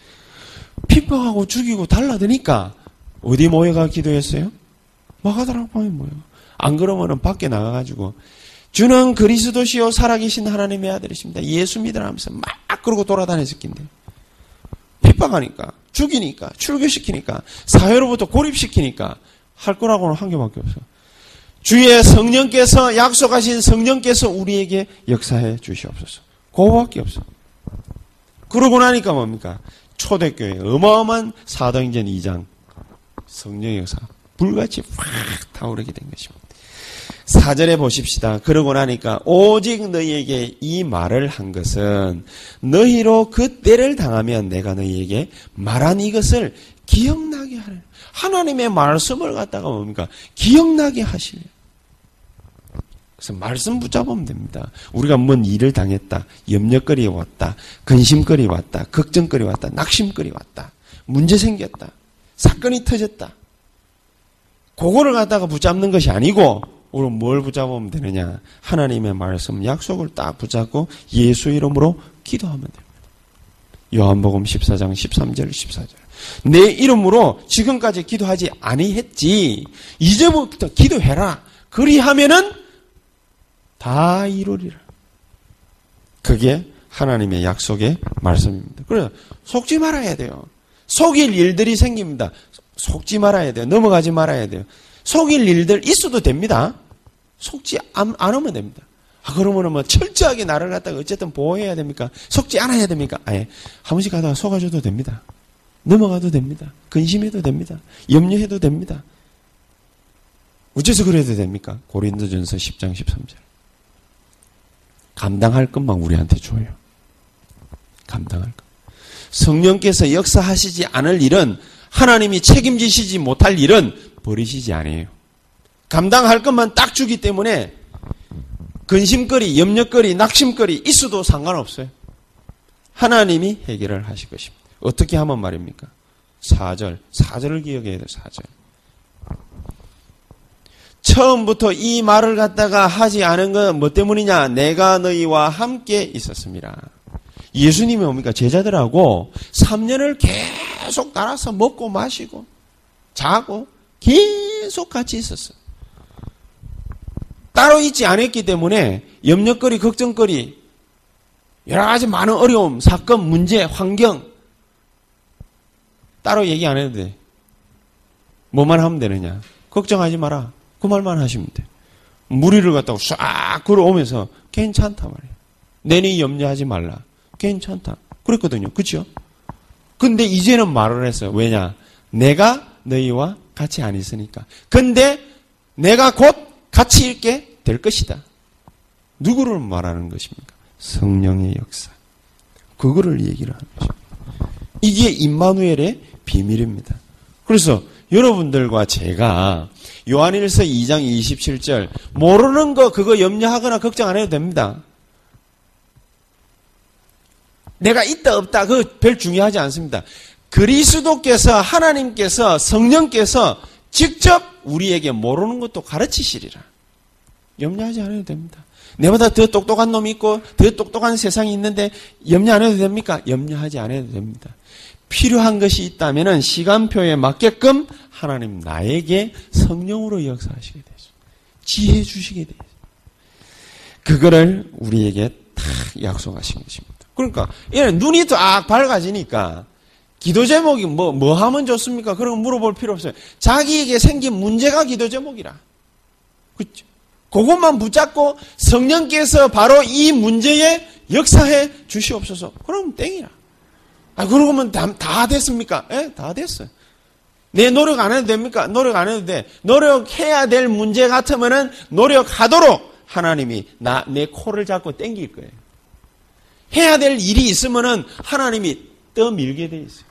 핍박하고 죽이고 달라드니까 어디 모여가 기도했어요? 마가다락방에 모여. 안 그러면은 밖에 나가가지고 주는 그리스도시요 살아계신 하나님의 아들이십니다. 예수 믿으라 하면서 막 그러고 돌아다녔을 낀데. 핍박하니까, 죽이니까, 출교시키니까, 사회로부터 고립시키니까 할 거라고는 한 개밖에 없어. 주의 성령께서, 약속하신 성령께서 우리에게 역사해 주시옵소서. 그거밖에 없어. 그러고 나니까 뭡니까? 초대교회 어마어마한 사도행전 이 장 성령의 역사 불같이 확 타오르게 된 것입니다. 사 절에 보십시다. 그러고 나니까 오직 너희에게 이 말을 한 것은 너희로 그 때를 당하면 내가 너희에게 말한 이것을 기억나게 하라. 하나님의 말씀을 갖다가 뭡니까? 기억나게 하시려. 그래서 말씀 붙잡으면 됩니다. 우리가 뭔 일을 당했다. 염려거리 왔다. 근심거리 왔다. 걱정거리 왔다. 낙심거리 왔다. 문제 생겼다. 사건이 터졌다. 그거를 갖다가 붙잡는 것이 아니고 우리 뭘 붙잡으면 되느냐? 하나님의 말씀, 약속을 딱 붙잡고 예수 이름으로 기도하면 됩니다. 요한복음 십사 장 십삼 절 십사 절. 내 이름으로 지금까지 기도하지 아니했지. 이제부터 기도해라. 그리하면은 다 이루리라. 그게 하나님의 약속의 말씀입니다. 그래서 속지 말아야 돼요. 속일 일들이 생깁니다. 속지 말아야 돼요. 넘어가지 말아야 돼요. 속일 일들 있어도 됩니다. 속지 않으면 됩니다. 아, 그러면 뭐 철저하게 나를 갖다가 어쨌든 보호해야 됩니까? 속지 않아야 됩니까? 아예 한 번씩 가다가 속아줘도 됩니다. 넘어가도 됩니다. 근심해도 됩니다. 염려해도 됩니다. 어째서 그래도 됩니까? 고린도전서 십 장 십삼 절. 감당할 것만 우리한테 줘요. 감당할 것. 성령께서 역사하시지 않을 일은, 하나님이 책임지시지 못할 일은 버리시지 않아요. 감당할 것만 딱 주기 때문에 근심거리, 염려거리, 낙심거리 있어도 상관없어요. 하나님이 해결을 하실 것입니다. 어떻게 하면 말입니까? 사 절, 사 절을 기억해야 돼요. 사 절. 처음부터 이 말을 갖다가 하지 않은 건 뭐 때문이냐? 내가 너희와 함께 있었습니다. 예수님이 뭡니까? 제자들하고 삼 년을 계속 따라서 먹고 마시고 자고 계속 같이 있었어. 따로 있지 않았기 때문에 염려거리, 걱정거리, 여러 가지 많은 어려움, 사건, 문제, 환경 따로 얘기 안 해도 돼. 뭐만 하면 되느냐? 걱정하지 마라. 그 말만 하시면 돼. 무리를 갖다가 싹 걸어오면서 괜찮다 말이야. 내니 염려하지 말라. 괜찮다. 그랬거든요. 그렇죠? 근데 이제는 말을 했어요. 왜냐? 내가 너희와 같이 안 있으니까. 근데 내가 곧 같이 있게 될 것이다. 누구를 말하는 것입니까? 성령의 역사. 그거를 얘기를 하는 것입니다. 이게 임마누엘의 비밀입니다. 그래서 여러분들과 제가 요한일서 이 장 이십칠 절 모르는 거 그거 염려하거나 걱정 안 해도 됩니다. 내가 있다 없다 그거 별 중요하지 않습니다. 그리스도께서, 하나님께서, 성령께서 직접 우리에게 모르는 것도 가르치시리라. 염려하지 않아도 됩니다. 내보다 더 똑똑한 놈이 있고 더 똑똑한 세상이 있는데 염려 안 해도 됩니까? 염려하지 않아도 됩니다. 필요한 것이 있다면 시간표에 맞게끔 하나님 나에게 성령으로 역사하시게 되죠. 지혜 주시게 되죠. 그거를 우리에게 딱 약속하신 것입니다. 그러니까 얘는 눈이 딱 밝아지니까 기도 제목이 뭐, 뭐 하면 좋습니까? 그런 거 물어볼 필요 없어요. 자기에게 생긴 문제가 기도 제목이라. 그렇죠? 그것만 붙잡고 성령께서 바로 이 문제에 역사해 주시옵소서. 그럼 땡이라. 아, 그러면 다, 다 됐습니까? 예, 다 됐어요. 내 노력 안 해도 됩니까? 노력 안 해도 돼. 노력해야 될 문제 같으면은 노력하도록 하나님이 나, 내 코를 잡고 땡길 거예요. 해야 될 일이 있으면은 하나님이 떠밀게 돼 있어요.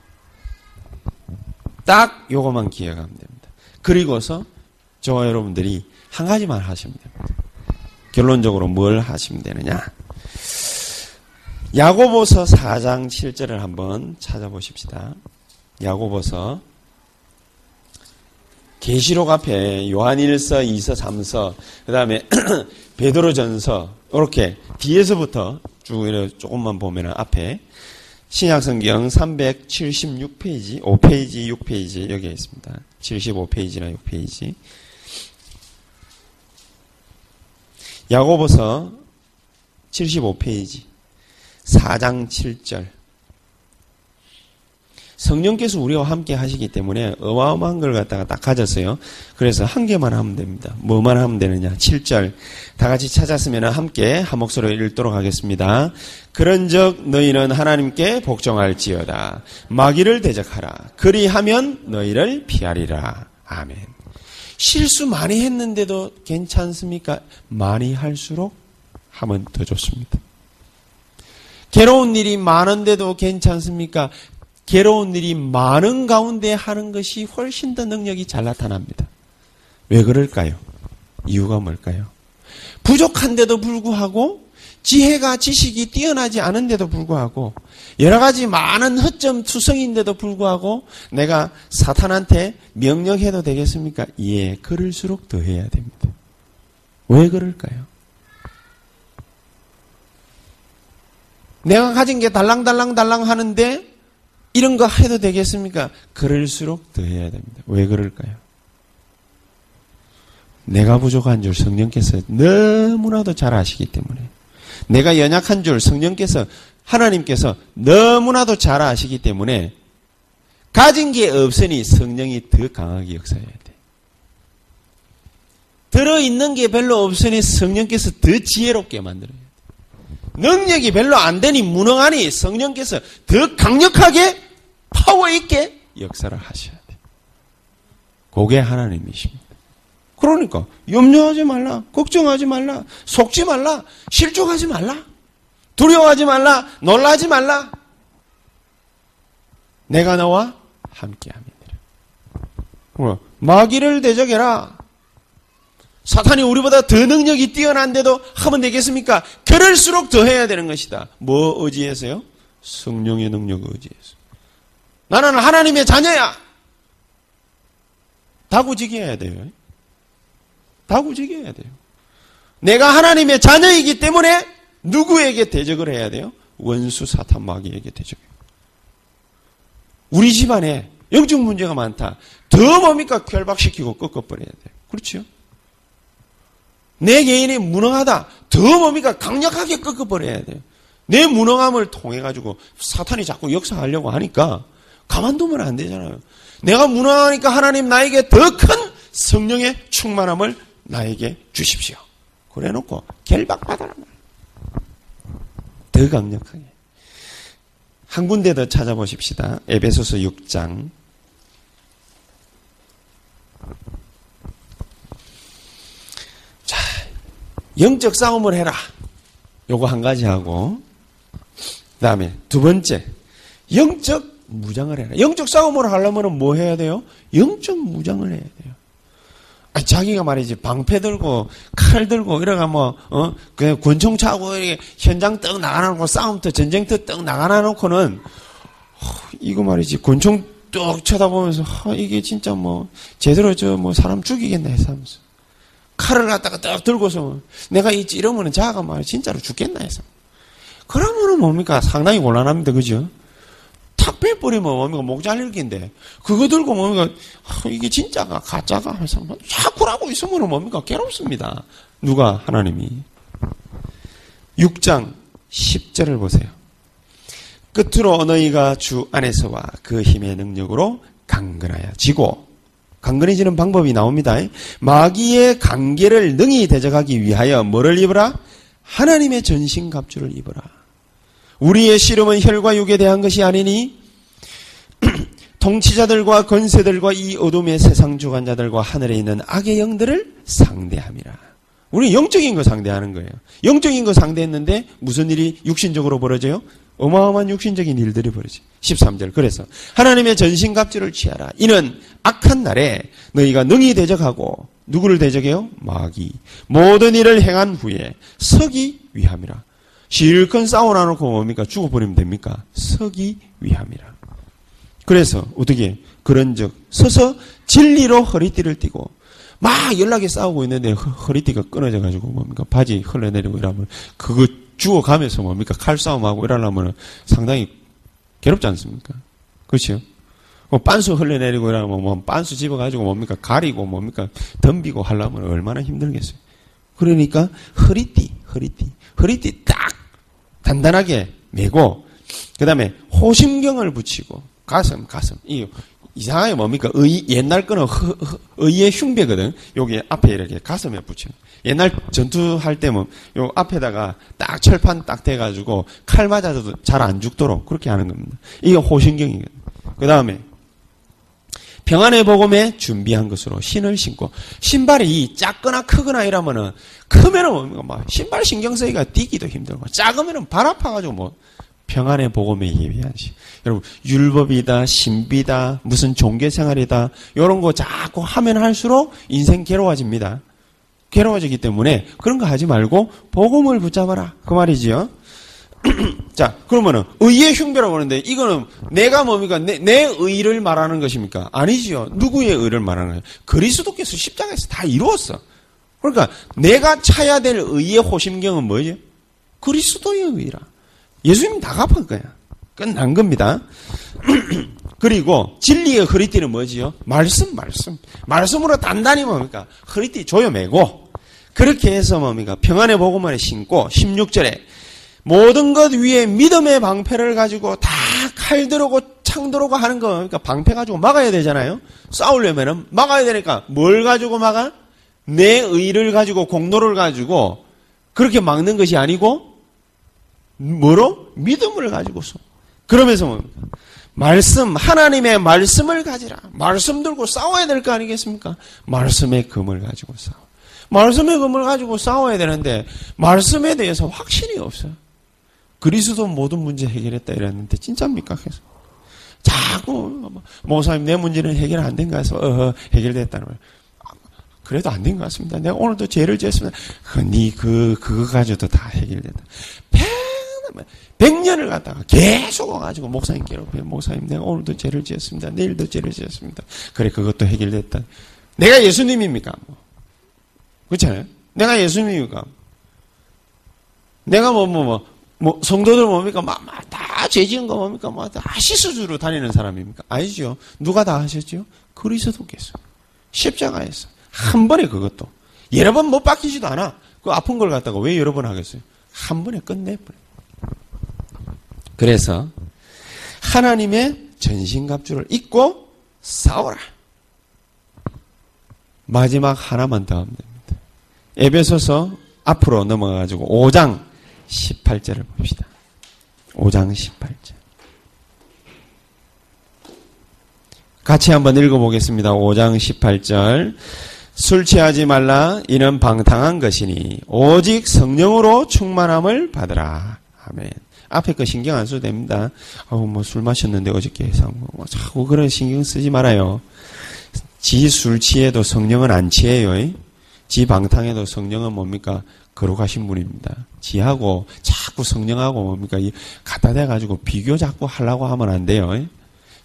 딱 요것만 기억하면 됩니다. 그리고서 저와 여러분들이 한 가지만 하시면 됩니다. 결론적으로 뭘 하시면 되느냐? 야고보서 사 장 칠 절을 한번 찾아보십시다. 야고보서 계시록 앞에 요한일서, 이서, 삼서, 그 다음에 베드로전서 이렇게 뒤에서부터 쭉 이렇게 조금만 보면 앞에 신약성경 삼백칠십육 페이지, 오 페이지, 육 페이지 여기에 있습니다. 칠십오 페이지나 육 페이지. 야고보서 칠십오 페이지 사 장 칠 절. 성령께서 우리와 함께 하시기 때문에 어마어마한 걸 갖다가 딱 가졌어요. 그래서 한 개만 하면 됩니다. 뭐만 하면 되느냐. 칠 절. 다 같이 찾았으면 함께 한 목소리로 읽도록 하겠습니다. 그런즉 너희는 하나님께 복종할지어다. 마귀를 대적하라. 그리하면 너희를 피하리라. 아멘. 실수 많이 했는데도 괜찮습니까? 많이 할수록 하면 더 좋습니다. 괴로운 일이 많은데도 괜찮습니까? 괴로운 일이 많은 가운데 하는 것이 훨씬 더 능력이 잘 나타납니다. 왜 그럴까요? 이유가 뭘까요? 부족한데도 불구하고 지혜가 지식이 뛰어나지 않은데도 불구하고 여러 가지 많은 허점 투성인데도 불구하고 내가 사탄한테 명령해도 되겠습니까? 예, 그럴수록 더 해야 됩니다. 왜 그럴까요? 내가 가진 게 달랑달랑 달랑 하는데 이런 거 해도 되겠습니까? 그럴수록 더 해야 됩니다. 왜 그럴까요? 내가 부족한 줄 성령께서 너무나도 잘 아시기 때문에 내가 연약한 줄 성령께서 하나님께서 너무나도 잘 아시기 때문에 가진 게 없으니 성령이 더 강하게 역사해야 돼. 들어있는 게 별로 없으니 성령께서 더 지혜롭게 만들어요. 능력이 별로 안 되니 무능하니 성령께서 더 강력하게 파워 있게 역사를 하셔야 돼. 그게 하나님이십니다. 그러니까 염려하지 말라, 걱정하지 말라, 속지 말라, 실족하지 말라, 두려워하지 말라, 놀라지 말라. 내가 너와 함께함이니라. 마귀를 대적해라. 사탄이 우리보다 더 능력이 뛰어난데도 하면 되겠습니까? 그럴수록 더 해야 되는 것이다. 뭐 의지해서요? 성령의 능력을 의지해서. 나는 하나님의 자녀야. 다구지게 해야 돼요. 다구지게 해야 돼요. 내가 하나님의 자녀이기 때문에 누구에게 대적을 해야 돼요? 원수 사탄 마귀에게 대적해요. 우리 집안에 영적 문제가 많다. 더 뭡니까? 결박시키고 꺾어버려야 돼요. 그렇죠? 내 개인이 무능하다. 더 뭡니까? 강력하게 꺾어버려야 돼요. 내 무능함을 통해가지고 사탄이 자꾸 역사하려고 하니까 가만두면 안 되잖아요. 내가 무능하니까 하나님 나에게 더 큰 성령의 충만함을 나에게 주십시오. 그래 놓고 결박받아라. 더 강력하게. 한 군데 더 찾아보십시다. 에베소서 육 장. 영적 싸움을 해라. 요거 한 가지 하고 그 다음에 두 번째 영적 무장을 해라. 영적 싸움을 하려면 뭐 해야 돼요? 영적 무장을 해야 돼요. 아, 자기가 말이지 방패 들고 칼 들고 이러가 뭐 어? 그냥 권총 차고 이렇게 현장 떡 나가놓고 싸움터 전쟁터 떡 나가놓고는 어, 이거 말이지 권총 뚝 쳐다보면서 어, 이게 진짜 뭐 제대로 저 뭐 사람 죽이겠네 해서 하면서 칼을 갖다가 딱 들고서 내가 이 찌르면 자가 막 진짜로 죽겠나 해서. 그러면은 뭡니까? 상당히 곤란합니다. 그죠? 탁 빼버리면 뭡니까? 목 잘릴긴데. 그거 들고 뭡니까? 아, 이게 진짜가, 가짜가 해서 막 자꾸라고 있으면은 뭡니까? 괴롭습니다. 누가? 하나님이. 육 장 십 절을 보세요. 끝으로 너희가 주 안에서와 그 힘의 능력으로 강건하여 지고, 강건해지는 방법이 나옵니다. 마귀의 강계를 능히 대적하기 위하여 뭐를 입어라? 하나님의 전신갑주를 입어라. 우리의 씨름은 혈과 육에 대한 것이 아니니 통치자들과 권세들과 이 어둠의 세상 주관자들과 하늘에 있는 악의 영들을 상대함이라. 우리는 영적인 거 상대하는 거예요. 영적인 거 상대했는데 무슨 일이 육신적으로 벌어져요? 어마어마한 육신적인 일들이 벌어져요. 십삼 절. 그래서 하나님의 전신갑주를 취하라. 이는 악한 날에 너희가 능히 대적하고, 누구를 대적해요? 마귀. 모든 일을 행한 후에 서기 위함이라. 실컷 싸워놔놓고 뭡니까? 죽어버리면 됩니까? 서기 위함이라. 그래서 어떻게 그런 즉 서서 진리로 허리띠를 띠고, 막 연락에 싸우고 있는데 허, 허리띠가 끊어져가지고 뭡니까? 바지 흘러내리고 이러면, 그거 주워가면서 뭡니까? 칼싸움하고 이러려면 상당히 괴롭지 않습니까? 그렇죠? 빤수 흘러내리고 이러면 뭐 빤수 집어가지고 뭡니까? 가리고 뭡니까? 덤비고 하려면 얼마나 힘들겠어요? 그러니까 허리띠, 허리띠, 허리띠 딱 단단하게 매고, 그 다음에 호심경을 붙이고, 가슴, 가슴, 이 이상하게 뭡니까? 의, 옛날 거는 허, 허, 의의 흉배거든. 여기 앞에 이렇게 가슴에 붙여요. 옛날 전투할 때 뭐, 요 앞에다가 딱 철판 딱 대가지고 칼 맞아도 잘 안 죽도록 그렇게 하는 겁니다. 이게 호신경이거든. 그 다음에 평안의 복음에 준비한 것으로 신을 신고, 신발이 작거나 크거나 이러면은, 크면은 뭡니까? 막 신발 신경 쓰기가 뛰기도 힘들고, 작으면은 발 아파가지고 뭐, 평안의 복음에 예비하지. 여러분, 율법이다, 신비다, 무슨 종교생활이다, 이런 거 자꾸 하면 할수록 인생 괴로워집니다. 괴로워지기 때문에 그런 거 하지 말고 복음을 붙잡아라, 그 말이지요. 자, 그러면은 의의 흉배라고 하는데, 이거는 내가 뭡니까? 내, 내 의를 말하는 것입니까? 아니지요. 누구의 의를 말하는 거예요? 그리스도께서 십자가에서 다 이루었어. 그러니까 내가 차야 될 의의 호심경은 뭐죠? 그리스도의 의라. 예수님이 다 갚은 거야. 끝난 겁니다. 그리고 진리의 허리띠는 뭐지요? 말씀, 말씀. 말씀으로 단단히 뭡니까? 허리띠 조여매고, 그렇게 해서 뭡니까? 평안의 복음만에 신고, 십육 절에 모든 것 위에 믿음의 방패를 가지고, 다 칼 들어오고 창 들어오고 하는 거 뭡니까? 방패 가지고 막아야 되잖아요. 싸우려면은 막아야 되니까 뭘 가지고 막아? 내 의를 가지고, 공로를 가지고 그렇게 막는 것이 아니고 뭐로? 믿음을 가지고서. 그러면서 뭡니까? 말씀, 하나님의 말씀을 가지라. 말씀 들고 싸워야 될 거 아니겠습니까? 말씀의 금을 가지고 싸워. 말씀의 금을 가지고 싸워야 되는데, 말씀에 대해서 확신이 없어요. 그리스도 모든 문제 해결했다 이랬는데, 진짜입니까? 그래서 자꾸, 목사님 내 문제는 해결 안 된 것 같아서, 어허, 해결됐다는 거예요. 그래도 안 된 것 같습니다. 내가 오늘도 죄를 지었습니다. 그, 니, 그, 그거 가지고도 다 해결됐다. 백 년을 갖다가 계속 와가지고 목사님 괴롭혀요. 목사님 내가 오늘도 죄를 지었습니다. 내일도 죄를 지었습니다. 그래, 그것도 해결됐다. 내가 예수님입니까? 뭐. 그렇잖아요. 내가 예수님입니까? 내가 뭐 뭐 뭐 뭐 성도들 뭡니까? 막 막 다 죄 지은 거 뭡니까? 막 다 시수주로 다니는 사람입니까? 아니죠. 누가 다 하셨죠? 그리스도께서 십자가에서 한 번에, 그것도 여러 번 못 박히지도 않아. 그 아픈 걸 갖다가 왜 여러 번 하겠어요? 한 번에 끝내버려. 그래서 하나님의 전신갑주를 입고 싸워라. 마지막 하나만 더 하면 됩니다. 에베소서 앞으로 넘어가가지고 오 장 십팔 절을 봅시다. 오 장 십팔 절. 같이 한번 읽어보겠습니다. 오 장 십팔 절. 술 취하지 말라. 이는 방탕한 것이니 오직 성령으로 충만함을 받으라. 아멘. 앞에 거 신경 안 써도 됩니다. 아우, 뭐 술 마셨는데 어저께 해서 뭐 자꾸 그런 신경 쓰지 말아요. 지 술 취해도 성령은 안 취해요. 지 방탕해도 성령은 뭡니까? 거룩하신 분입니다. 지하고 자꾸 성령하고 뭡니까? 이 갖다 대가지고 비교 자꾸 하려고 하면 안 돼요.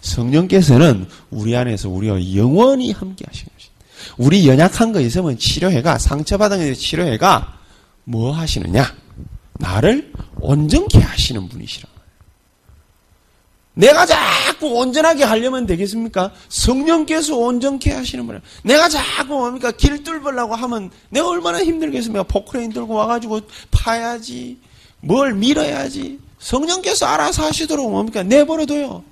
성령께서는 우리 안에서 우리와 영원히 함께 하시는 것입니다. 우리 연약한 거 있으면 치료해가, 상처받은 거 있으면 치료해가, 뭐 하시느냐? 나를 온전케 하시는 분이시라. 내가 자꾸 온전하게 하려면 되겠습니까? 성령께서 온전케 하시는 분이에요. 내가 자꾸 뭡니까? 길 뚫으려고 하면 내가 얼마나 힘들겠습니까? 포크레인 들고 와가지고 파야지, 뭘 밀어야지. 성령께서 알아서 하시도록 뭡니까? 내버려둬요.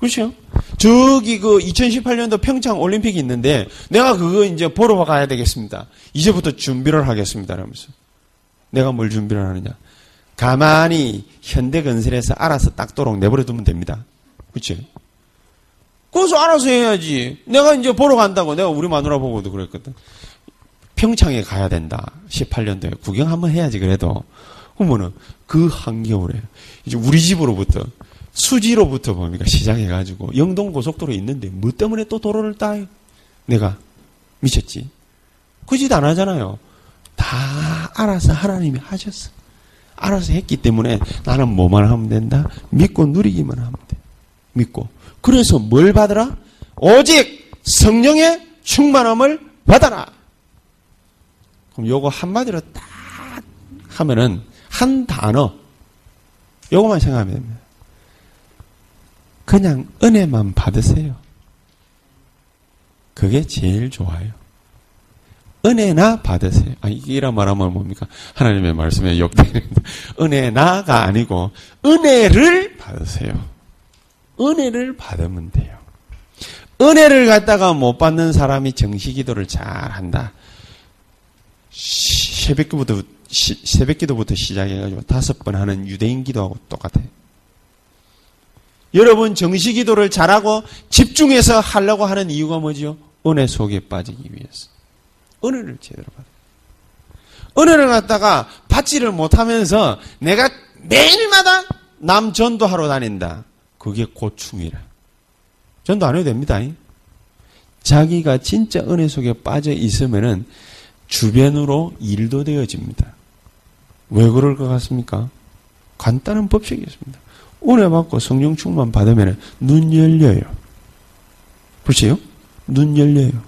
그렇죠? 저기 그 이천십팔 년도 평창 올림픽이 있는데 내가 그거 이제 보러 가야 되겠습니다. 이제부터 준비를 하겠습니다. 이러면서. 내가 뭘 준비를 하느냐? 가만히 현대건설에서 알아서 닦도록 내버려두면 됩니다. 그치? 그것을 알아서 해야지. 내가 이제 보러 간다고. 내가 우리 마누라 보고도 그랬거든. 평창에 가야 된다. 십팔 년도에. 구경 한번 해야지 그래도. 그러면은 그 한겨울에 이제 우리 집으로부터 수지로부터 뭡니까? 시작해가지고 영동고속도로 있는데 뭐 때문에 또 도로를 따요? 내가 미쳤지? 그 짓 안 하잖아요. 다 알아서 하나님이 하셨어. 알아서 했기 때문에 나는 뭐만 하면 된다? 믿고 누리기만 하면 돼. 믿고. 그래서 뭘 받으라? 오직 성령의 충만함을 받아라. 그럼 요거 한마디로 딱 하면은 한 단어 요거만 생각하면 됩니다. 그냥 은혜만 받으세요. 그게 제일 좋아요. 은혜나 받으세요. 아, 이라 말하면 뭡니까? 하나님의 말씀에 역대입니다. 은혜나가 아니고 은혜를 받으세요. 은혜를 받으면 돼요. 은혜를 갖다가 못 받는 사람이 정시기도를 잘한다. 새벽기도부터, 시, 새벽기도부터 시작해가지고 다섯 번 하는 유대인기도하고 똑같아요. 여러분 정시기도를 잘하고 집중해서 하려고 하는 이유가 뭐지요? 은혜 속에 빠지기 위해서. 은혜를 제대로 받아요. 은혜를 갖다가 받지를 못하면서 내가 매일마다 남 전도하러 다닌다. 그게 고충이라. 전도 안 해도 됩니다. 자기가 진짜 은혜 속에 빠져 있으면은 주변으로 일도 되어집니다. 왜 그럴 것 같습니까? 간단한 법칙이 있습니다. 은혜 받고 성령 충만 받으면은 눈 열려요. 그렇지요? 눈 열려요.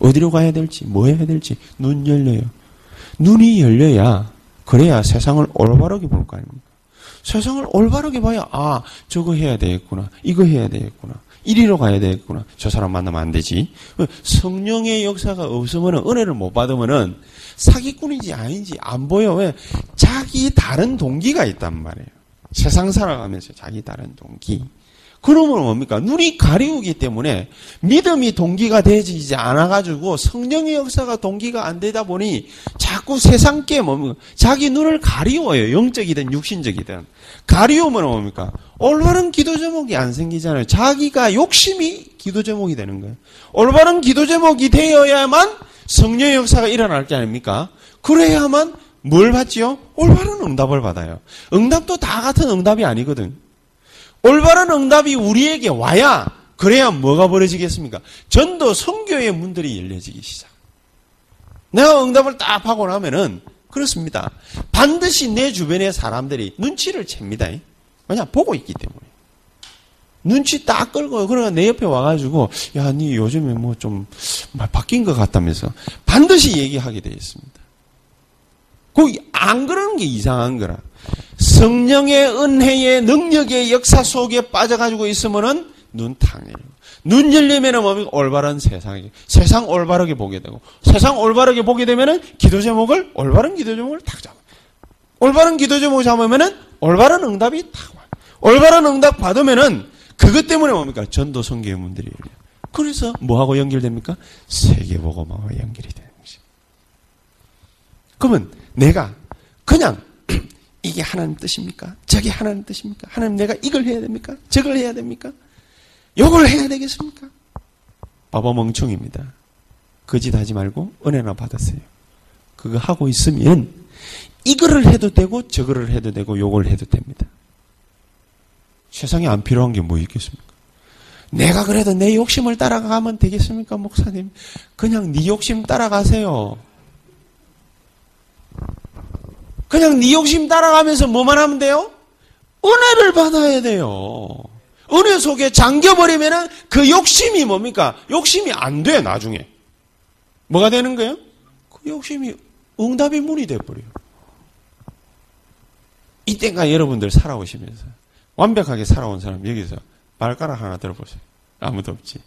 어디로 가야 될지, 뭐 해야 될지 눈 열려요. 눈이 열려야, 그래야 세상을 올바르게 볼 거 아닙니까? 세상을 올바르게 봐야 아, 저거 해야 되겠구나, 이거 해야 되겠구나, 이리로 가야 되겠구나, 저 사람 만나면 안 되지. 성령의 역사가 없으면, 은혜를 못 받으면 사기꾼인지 아닌지 안 보여. 왜? 자기 다른 동기가 있단 말이에요. 세상 살아가면서 자기 다른 동기. 그러면 뭡니까? 눈이 가리우기 때문에 믿음이 동기가 되지 않아가지고 성령의 역사가 동기가 안 되다 보니 자꾸 세상께 뭡니까? 자기 눈을 가리워요. 영적이든 육신적이든. 가리우면 뭡니까? 올바른 기도 제목이 안 생기잖아요. 자기가 욕심이 기도 제목이 되는 거예요. 올바른 기도 제목이 되어야만 성령의 역사가 일어날 게 아닙니까? 그래야만 뭘 받지요? 올바른 응답을 받아요. 응답도 다 같은 응답이 아니거든. 올바른 응답이 우리에게 와야, 그래야 뭐가 벌어지겠습니까? 전도 선교의 문들이 열려지기 시작. 내가 응답을 딱 하고 나면은 그렇습니다. 반드시 내 주변의 사람들이 눈치를 챕니다. 왜냐? 보고 있기 때문에. 눈치 딱 끌고, 그러니까 내 옆에 와가지고 야, 니 요즘에 뭐 좀 바뀐 것 같다면서 반드시 얘기하게 되어 있습니다. 거기 안 그러는 게 이상한 거라. 성령의 은혜의 능력의 역사 속에 빠져가지고 있으면은 눈 탕 열려. 눈 열리면은 뭡니까? 올바른 세상이. 세상 올바르게 보게 되고. 세상 올바르게 보게 되면은 기도 제목을, 올바른 기도 제목을 탁 잡아. 올바른 기도 제목을 잡으면은 올바른 응답이 탁 와. 올바른 응답 받으면은 그것 때문에 뭡니까? 전도 선교의 문들이 열려. 그래서 뭐하고 연결됩니까? 세계복음화와 연결이 되는 것입니다. 그러면 내가 그냥 이게 하나님 뜻입니까? 저게 하나님 뜻입니까? 하나님 내가 이걸 해야 됩니까? 저걸 해야 됩니까? 요걸 해야 되겠습니까? 바보 멍청입니다. 그 짓 하지 말고 은혜나 받았어요. 그거 하고 있으면 이거를 해도 되고 저거를 해도 되고 요걸 해도 됩니다. 세상에 안 필요한 게 뭐 있겠습니까? 내가 그래도 내 욕심을 따라가면 되겠습니까? 목사님, 그냥 네 욕심 따라가세요. 그냥 네 욕심 따라가면서 뭐만 하면 돼요? 은혜를 받아야 돼요. 은혜 속에 잠겨버리면은 그 욕심이 뭡니까? 욕심이 안 돼, 나중에. 뭐가 되는 거예요? 그 욕심이 응답의 문이 돼버려요. 이때가 여러분들 살아오시면서 완벽하게 살아온 사람 여기서 발가락 하나 들어보세요. 아무도 없지.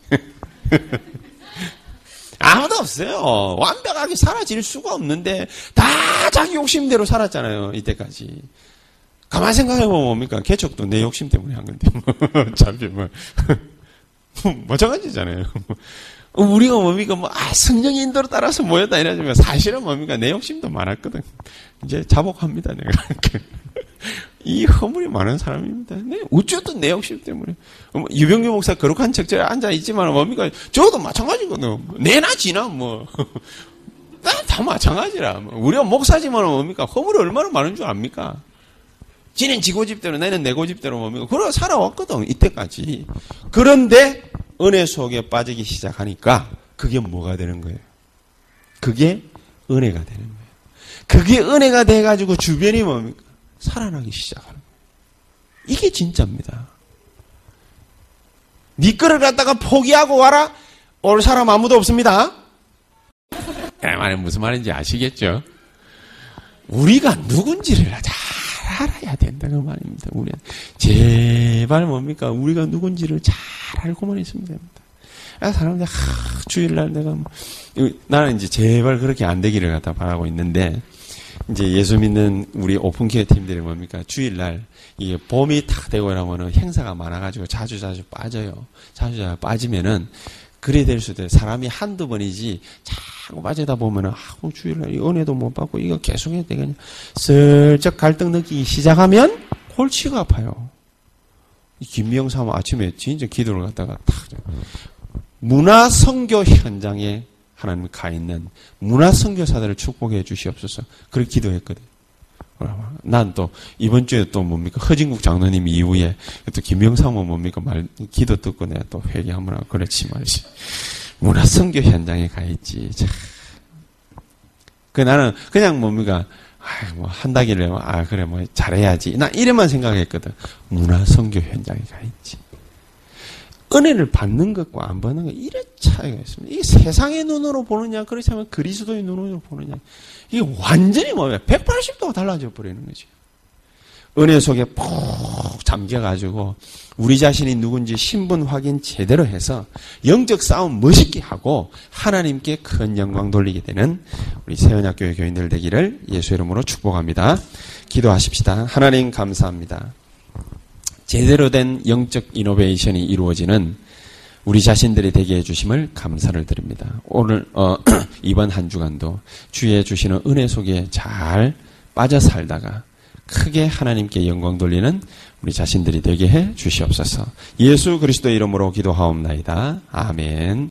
아무도 없어요. 완벽하게 사라질 수가 없는데 다 자기 욕심대로 살았잖아요. 이때까지. 가만 생각해보면 뭡니까? 개척도 내 욕심 때문에 한 건데 뭐. 참지 뭐. 마찬가지잖아요. 우리가 뭡니까? 뭐, 아, 성령의 인도로 따라서 모였다 이러지만 사실은 뭡니까? 내 욕심도 많았거든. 이제 자복합니다. 내가. 이 허물이 많은 사람입니다. 네, 어쩌도 내 욕심 때문에. 유병규 목사 거룩한 책자에 앉아있지만 뭡니까? 저도 마찬가지거든. 내나 지나 뭐. 다, 다 마찬가지라. 우리가 목사지만 뭡니까? 허물이 얼마나 많은 줄 압니까? 지는 지 고집대로, 나는 내 고집대로 뭡니까? 그러고 살아왔거든. 이때까지. 그런데 은혜 속에 빠지기 시작하니까 그게 뭐가 되는 거예요? 그게 은혜가 되는 거예요. 그게 은혜가 돼가지고 주변이 뭡니까? 살아나기 시작하는 거예요. 이게 진짜입니다. 니 거를 갖다가 포기하고 와라? 올 사람 아무도 없습니다. 그 말이 무슨 말인지 아시겠죠? 우리가 누군지를 잘 알아야 된다는 말입니다. 우리 제발 뭡니까? 우리가 누군지를 잘 알고만 있으면 됩니다. 아, 사람들 하, 주일날 내가 뭐, 나는 이제 제발 그렇게 안 되기를 갖다 바라고 있는데 이제 예수 믿는 우리 오픈케어 팀들이 뭡니까? 주일날 이게 봄이 탁 되고 이러면은 행사가 많아가지고 자주 자주 빠져요. 자주 자주 빠지면은 그래 될 수도 있어요. 사람이 한두 번이지 자꾸 빠지다 보면은 아, 주일날 이 은혜도 못 받고 이거 계속 해야 되겠냐. 슬쩍 갈등 느끼기 시작하면 골치가 아파요. 김명삼 아침에 진짜 기도를 갖다가 탁 문화 선교 현장에 하나님 가 있는 문화 선교사들을 축복해 주시옵소서. 그렇게 기도했거든. 난 또 이번 주에 또 뭡니까? 허진국 장로님 이후에 또 김영삼은 뭡니까? 말 기도 듣고 내가 또 회개하므라 그렇지 말지. 문화 선교 현장에 가 있지. 참. 그 나는 그냥 뭡니까? 아, 뭐 한다길래 아 그래 뭐 잘해야지. 나 이래만 생각했거든. 문화 선교 현장에 가 있지. 은혜를 받는 것과 안 받는 것 이래 차이가 있습니다. 이게 세상의 눈으로 보느냐 그렇지 않으면 그리스도의 눈으로 보느냐 이게 완전히 뭐예요? 백팔십 도가 달라져 버리는 거죠. 은혜 속에 푹 잠겨가지고 우리 자신이 누군지 신분 확인 제대로 해서 영적 싸움 멋있게 하고 하나님께 큰 영광 돌리게 되는 우리 세연약교회 교인들 되기를 예수의 이름으로 축복합니다. 기도하십시다. 하나님 감사합니다. 제대로 된 영적 이노베이션이 이루어지는 우리 자신들이 되게 해주심을 감사를 드립니다. 오늘 어, 이번 한 주간도 주의 주시는 은혜 속에 잘 빠져 살다가 크게 하나님께 영광 돌리는 우리 자신들이 되게 해 주시옵소서. 예수 그리스도의 이름으로 기도하옵나이다. 아멘.